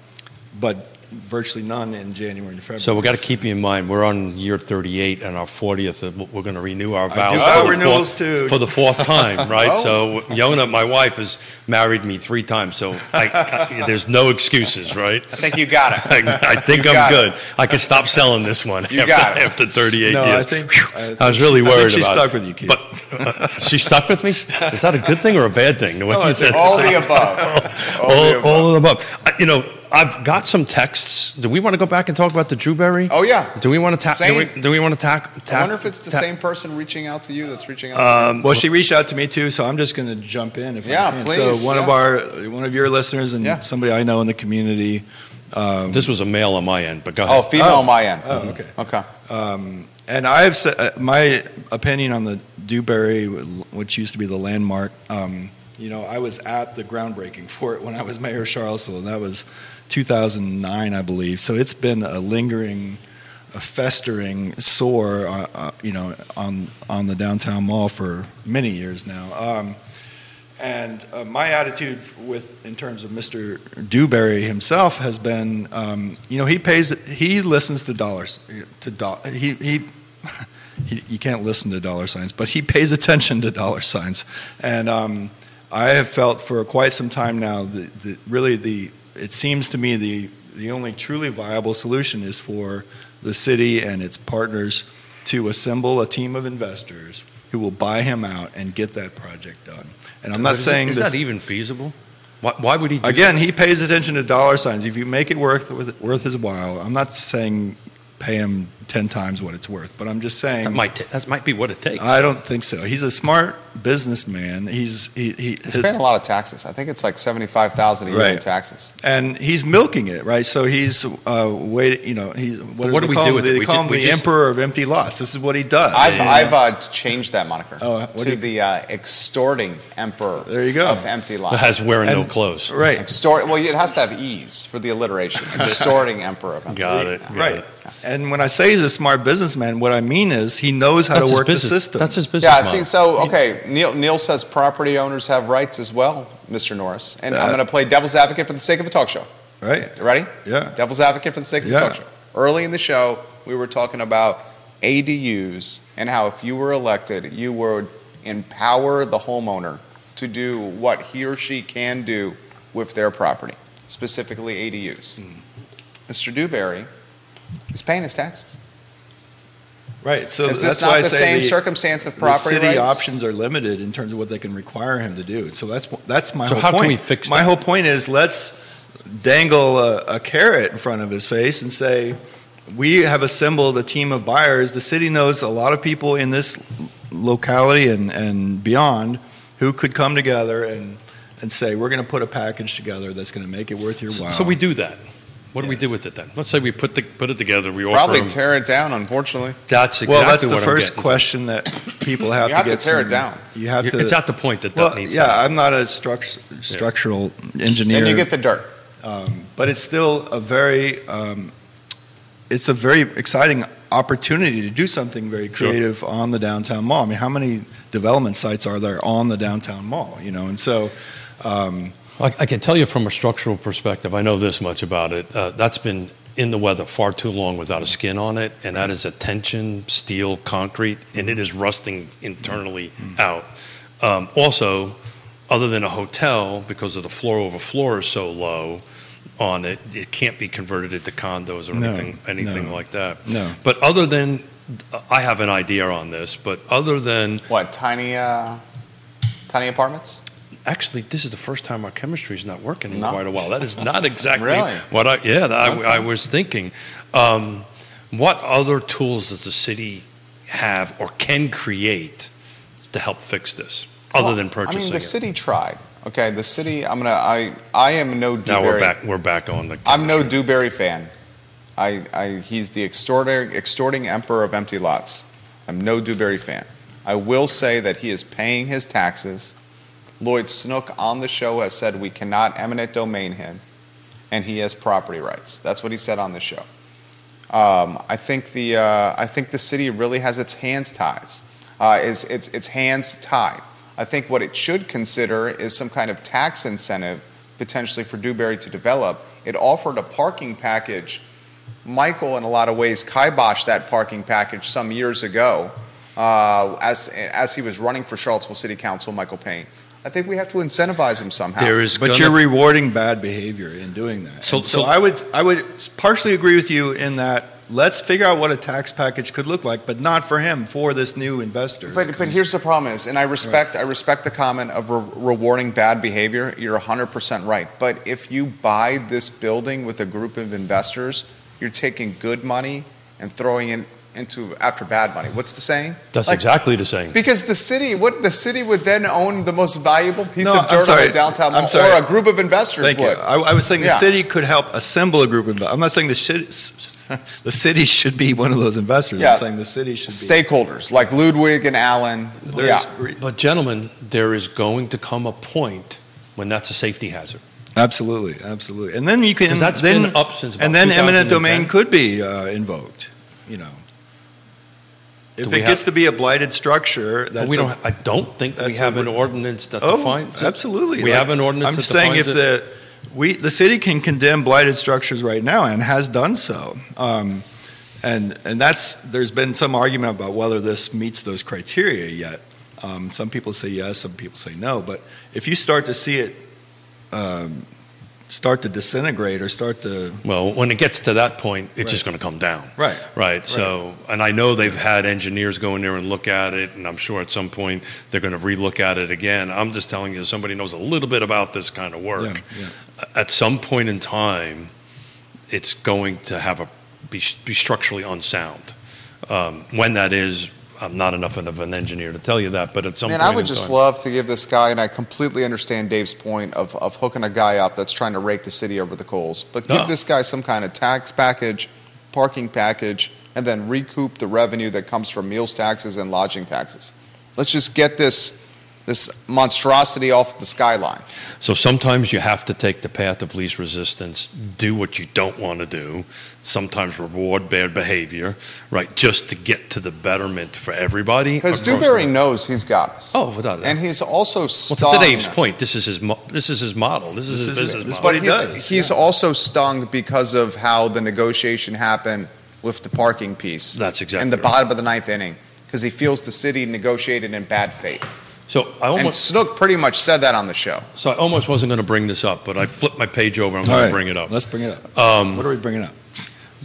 but virtually none in January and February. So we've got to keep you in mind, we're on year thirty-eight and our fortieth, we're going to renew our vows I do for, renewals the fourth, too. for the fourth time, right? oh. So Yona, my wife, has married me three times, so I, I, there's no excuses, right? I think you got it. I, I think you I'm good. It. I can stop selling this one you after, got it. after thirty-eight no, years. I, think, Whew, I, think I was really worried about it. She stuck with you, Keith. But, uh, she stuck with me? Is that a good thing or a bad thing? The way no, you said all, the above. all, all the above. All of the above. I, you know, I've got some texts. Do we want to go back and talk about the Dewberry? Oh, yeah. Do we want to... Ta- do, we, do we want to tack... Ta- I wonder if it's the ta- same person reaching out to you that's reaching out um, to you. Well, she reached out to me, too, so I'm just going to jump in. If yeah, I can. please. So one yeah. of our, one of your listeners and yeah. somebody I know in the community... Um, this was a male on my end, but go ahead. Oh, female oh. on my end. Oh, okay. Okay. Um, and I've said... Uh, my opinion on the Dewberry, which used to be the Landmark... Um, You know, I was at the groundbreaking for it when I was mayor of Charlottesville, and that was two thousand nine, I believe. So it's been a lingering, a festering sore, uh, uh, you know, on on the downtown mall for many years now. Um, And uh, my attitude with, in terms of Mister Dewberry himself, has been, um, you know, he pays, he listens to dollars, to do, he, he, he, you can't listen to dollar signs, but he pays attention to dollar signs. And um, I have felt for quite some time now that, that really the, it seems to me the, the only truly viable solution is for the city and its partners to assemble a team of investors who will buy him out and get that project done. And I'm not is saying it, is this, that even feasible? Why, why would he do again, that? He pays attention to dollar signs. If you make it worth worth his while, I'm not saying pay him ten times what it's worth, but I'm just saying that might t- that might be what it takes. I don't think so. He's a smart businessman. He's he, he he's his, paying a lot of taxes. I think it's like seventy-five thousand a year in taxes, and he's milking it, right? So he's uh, waiting. You know, he's what, what do we do him? with they it? They call we him did, the just, emperor of empty lots. This is what he does. I've, yeah. I've uh, changed that moniker oh, to you, the uh, extorting emperor. There you go. Of empty lots. That has wearing and, no clothes, right? Extort. Well, it has to have ease for the alliteration. Extorting emperor of empty lots. Got it. Got right. It. And when I say he's a smart businessman, what I mean is he knows how That's to work the system. That's his business. Yeah, see, so, okay, Neil Neil says property owners have rights as well, Mister Norris. And that. I'm going to play devil's advocate for the sake of a talk show. Right. Ready? Yeah. Devil's advocate for the sake of yeah. a talk show. Early in the show, we were talking about A D Us and how if you were elected, you would empower the homeowner to do what he or she can do with their property, specifically A D Us. Mm. Mister Dewberry... he's paying his taxes. Right. So is this that's not why the same the, circumstance of property the city rights? Options are limited in terms of what they can require him to do. So that's that's my so whole how point. Can we fix my that? whole point is let's dangle a, a carrot in front of his face and say, we have assembled a team of buyers. The city knows a lot of people in this locality and, and beyond who could come together and, and say, we're going to put a package together that's going to make it worth your while. So we do that. What do yes. we do with it then? Let's say we put the, put it together. We probably tear it down, unfortunately. That's exactly what I'm Well, that's the first question that people have, you have to get. You have to tear some, it down. You have You're, to. It's at the point that well, that needs. Yeah, that. I'm not a struct, structural yeah. engineer. And you get the dirt, um, but it's still a very, um, it's a very exciting opportunity to do something very creative sure. on the downtown mall. I mean, how many development sites are there on the downtown mall? You know, and so. Um, I can tell you from a structural perspective, I know this much about it. Uh, that's been in the weather far too long without a skin on it, and that is a tension, steel, concrete, and it is rusting internally mm-hmm. out. Um, also, other than a hotel, because of the floor over floor is so low on it, it can't be converted into condos or no, anything, anything no, like that. No. But other than, I have an idea on this, but other than... What, tiny, uh, tiny apartments? Actually, this is the first time our chemistry is not working in no. quite a while. That is not exactly really? what I yeah I, okay. I was thinking. Um, what other tools does the city have or can create to help fix this, other well, than purchasing? I mean, the it? city tried. Okay, the city. I'm gonna. I I am no Dewberry. Now we're back. We're back on the. Chemistry. I'm no Dewberry fan. I, I he's the extorting extorting emperor of empty lots. I'm no Dewberry fan. I will say that he is paying his taxes. Lloyd Snook on the show has said we cannot eminent domain him, and he has property rights. That's what he said on the show. Um, I think the uh, I think the city really has its hands ties. Uh, is it's its hands tied. I think what it should consider is some kind of tax incentive potentially for Dewberry to develop. It offered a parking package. Michael, in a lot of ways, kiboshed that parking package some years ago uh, as as he was running for Charlottesville City Council, Michael Payne. I think we have to incentivize them somehow. There is but you're rewarding bad behavior in doing that. So, so, so I would I would partially agree with you in that let's figure out what a tax package could look like, but not for him, for this new investor. But but here's the problem is, and I respect right. I respect the comment of re- rewarding bad behavior. You're one hundred percent right. But if you buy this building with a group of investors, you're taking good money and throwing in into after bad money. What's the saying? That's like, exactly the saying. Because the city would the city would then own the most valuable piece no, of dirt on the downtown mall, or a group of investors Thank would. You. I, I was saying yeah. the city could help assemble a group of investors. I'm not saying the city, the city should be one of those investors. Yeah. I'm saying the city should stakeholders, be. Stakeholders, like Ludwig and Allen. Yeah. But gentlemen, there is going to come a point when that's a safety hazard. Absolutely, absolutely. And then you can... That's then, been up since about And then eminent domain could be uh, invoked, you know. If it have, gets to be a blighted structure, that's we don't. A, I don't think we have a, an ordinance that oh, defines. Oh, absolutely, we like, have an ordinance. I'm that saying defines if it. the we the city can condemn blighted structures right now and has done so, um, and and that's there's been some argument about whether this meets those criteria yet. Um, some people say yes, some people say no. But if you start to see it um, start to disintegrate or start to... Well, when it gets to that point, it's right. just going to come down. Right. right. Right. So, and I know they've had engineers go in there and look at it, and I'm sure at some point they're going to re-look at it again. I'm just telling you, somebody knows a little bit about this kind of work. Yeah, yeah. At some point in time, it's going to have a be, be structurally unsound. Um, when that is... I'm not enough of an engineer to tell you that, but at some Man, point I would just time. love to give this guy, and I completely understand Dave's point of, of hooking a guy up that's trying to rake the city over the coals, but give oh. this guy some kind of tax package, parking package, and then recoup the revenue that comes from meals taxes and lodging taxes. Let's just get this this monstrosity off the skyline. So sometimes you have to take the path of least resistance, do what you don't want to do, sometimes reward bad behavior, right, just to get to the betterment for everybody. Because Dewberry the- knows he's got us. Oh, without it. And he's also stung. Well, to Dave's point, this is his, mo- this is his model. This is this his is business it. This model. Is what he he's, does. He's yeah. also stung because of how the negotiation happened with the parking piece. That's exactly In the right. bottom of the ninth inning, because he feels the city negotiated in bad faith. So I almost, and Snook pretty much said that on the show. So I almost wasn't going to bring this up, but I flipped my page over. I'm All going right, to bring it up. Let's bring it up. Um, what are we bringing up?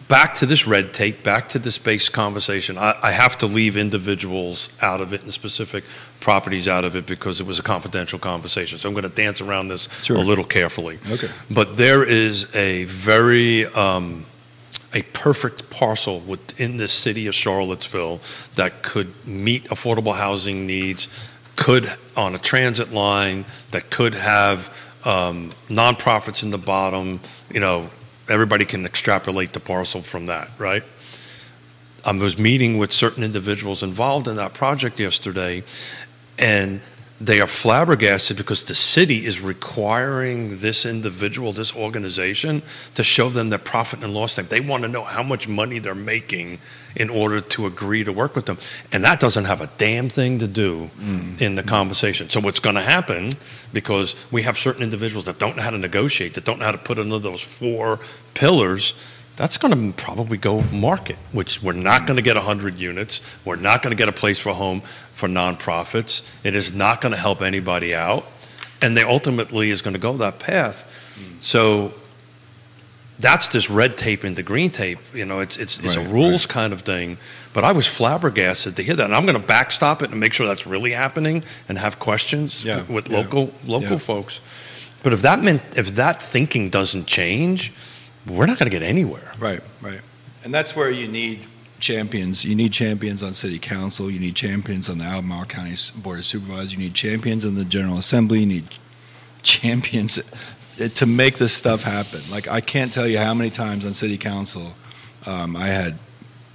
Back to this red tape, back to this base conversation. I, I have to leave individuals out of it and specific properties out of it because it was a confidential conversation. So I'm going to dance around this sure. a little carefully. Okay. But there is a very... Um, a perfect parcel within the city of Charlottesville that could meet affordable housing needs, could on a transit line, that could have um, nonprofits in the bottom. You know, everybody can extrapolate the parcel from that, right? I was meeting with certain individuals involved in that project yesterday, and they are flabbergasted because the city is requiring this individual, this organization, to show them their profit and loss statement. They want to know how much money they're making in order to agree to work with them. And that doesn't have a damn thing to do mm. in the conversation. So what's going to happen, because we have certain individuals that don't know how to negotiate, that don't know how to put under those four pillars, that's going to probably go market, which we're not going to get one hundred units. We're not going to get a place for home for nonprofits. It is not going to help anybody out. And they ultimately is going to go that path. So that's this red tape into green tape. You know, it's it's, it's right, a rules right. kind of thing. But I was flabbergasted to hear that. And I'm going to backstop it and make sure that's really happening and have questions yeah, with yeah, local local yeah. folks. But if that meant, if that thinking doesn't change, we're not going to get anywhere. Right, right. And that's where you need champions. You need champions on city council. You need champions on the Albemarle County Board of Supervisors. You need champions in the General Assembly. You need champions to make this stuff happen. Like, I can't tell you how many times on city council um, I had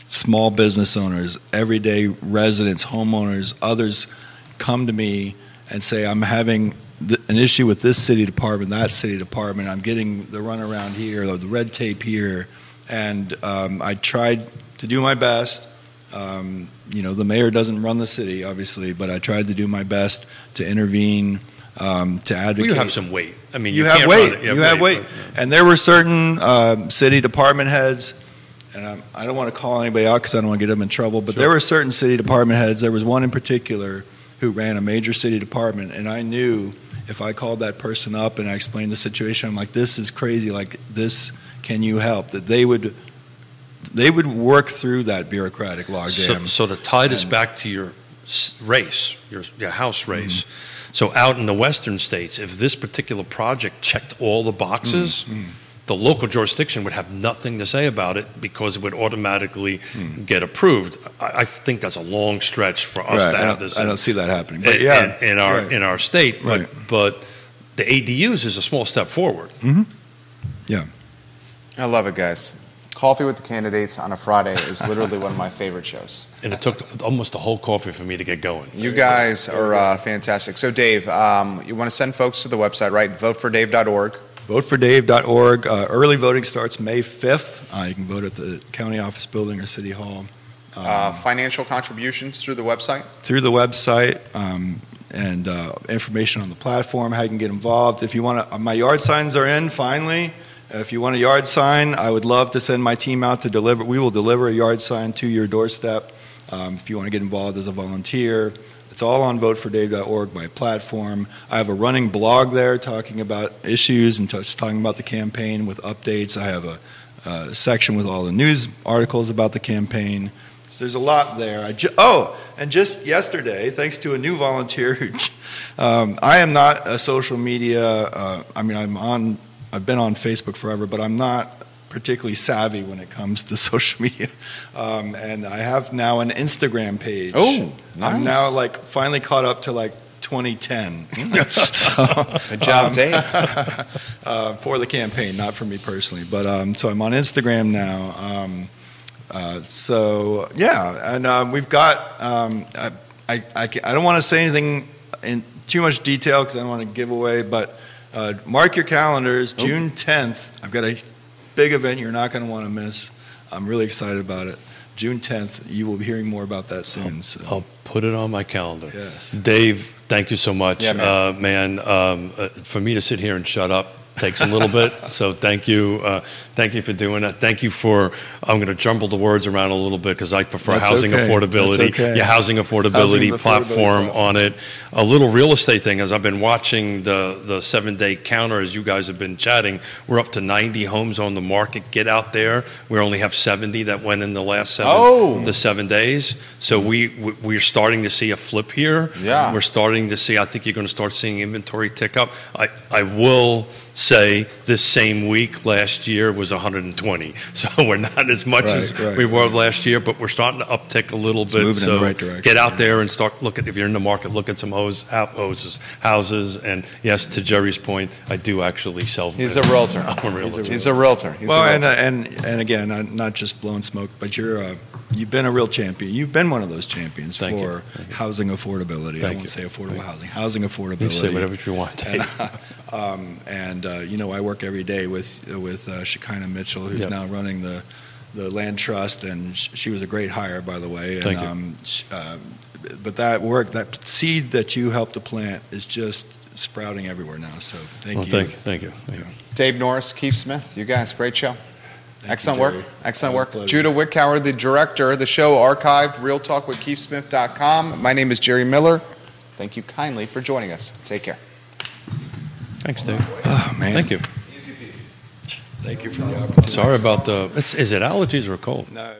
small business owners, everyday residents, homeowners, others come to me and say, I'm having an issue with this city department, that city department. I'm getting the runaround here, the red tape here. And um, I tried to do my best. Um, you know, the mayor doesn't run the city, obviously, but I tried to do my best to intervene, um, to advocate. Well, you have some weight. I mean, you, you have can't weight. Run it. You have you weight. Have weight. But, yeah. And there were certain uh, city department heads, and I'm, I don't want to call anybody out because I don't want to get them in trouble, but sure. there were certain city department heads. There was one in particular who ran a major city department, and I knew if I called that person up and I explained the situation, I'm like, this is crazy, like this, can you help? That they would they would work through that bureaucratic logjam. So, so to tie this and, back to your race, your, your house race, mm-hmm. so out in the western states, if this particular project checked all the boxes, mm-hmm. the local jurisdiction would have nothing to say about it because it would automatically mm. get approved. I, I think that's a long stretch for us right. to have this. I don't, in, I don't see that happening. But in, yeah, in, in our right. in our state, right. but, but the A D Us is a small step forward. Mm-hmm. Yeah, I love it, guys. Coffee with the Candidates on a Friday is literally one of my favorite shows. And it took almost a whole coffee for me to get going. You guys are uh, fantastic. So, Dave, um, you want to send folks to the website, right? vote for dave dot org. vote for dave dot org. Uh, early voting starts May fifth. Uh, you can vote at the county office building or city hall. Um, uh, financial contributions through the website? Through the website, um, and uh, information on the platform, how you can get involved. If you want to, my yard signs are in, finally. If you want a yard sign, I would love to send my team out to deliver. We will deliver a yard sign to your doorstep. Um, if you want to get involved as a volunteer, it's all on vote for dave dot org, my platform. I have a running blog there talking about issues and t- talking about the campaign with updates. I have a, a section with all the news articles about the campaign. So there's a lot there. I ju- oh, and just yesterday, thanks to a new volunteer, um, I am not a social media, uh, I mean, I'm on, I've been on Facebook forever, but I'm not particularly savvy when it comes to social media. Um, and I have now an Instagram page. Oh, nice. I'm now like finally caught up to like twenty ten. So, good job, um, Dave. uh, for the campaign, not for me personally. But um, so I'm on Instagram now. Um, uh, so, yeah. And uh, we've got, um, I, I, I, I don't want to say anything in too much detail because I don't want to give away, but uh, mark your calendars, oh. June tenth. I've got a big event you're not going to want to miss. I'm really excited about it. June tenth, you will be hearing more about that soon. So. I'll put it on my calendar. Yes. Dave, thank you so much. Yeah, man, uh, man um, uh, for me to sit here and shut up takes a little bit. So thank you. Uh, thank you for doing that. Thank you for, I'm going to jumble the words around a little bit because I prefer That's housing okay. affordability, okay. your housing affordability, housing affordability platform, platform on it. A little real estate thing, as I've been watching the, the seven-day counter as you guys have been chatting, we're up to ninety homes on the market. Get out there. We only have seventy that went in the last seven, oh. the seven days. So we, we, we're starting to see a flip here. Yeah. We're starting to see, I think you're going to start seeing inventory tick up. I, I will say this same week last year was one hundred twenty. So we're not as much right, as right, we were right. last year, but we're starting to uptick a little it's bit. Moving so in the right direction. Get out there and start looking. If you're in the market, look at some hose, houses, houses. And yes, to Jerry's point, I do actually sell. He's a realtor. I'm a realtor. He's a realtor. He's well, a realtor. And, uh, and and again, I'm not just blowing smoke, but you're uh, you've been a real champion. You've been one of those champions Thank for housing affordability. Thank I won't you. say affordable Thank housing. Housing affordability. You say whatever you want. And, uh, um, and uh, you know, I work every day with with uh, Shekinah Mitchell, who's yep. now running the the land trust, and sh- she was a great hire, by the way. And, Thank you. Um, sh- uh, but that work, that seed that you helped to plant is just sprouting everywhere now. So thank well, you. Thank, thank you. Thank you. Dave Norris, Keith Smith, you guys, great show. Thank Excellent you, work. Excellent work. Pleasure. Judah Wickauer, the director of the show archive, real talk with keith smith dot com. My name is Jerry Miller. Thank you kindly for joining us. Take care. Thanks, Dave. Oh, man. Thank you. Easy peasy. Thank you for the opportunity. Sorry about the, it's, is it allergies or a cold? No.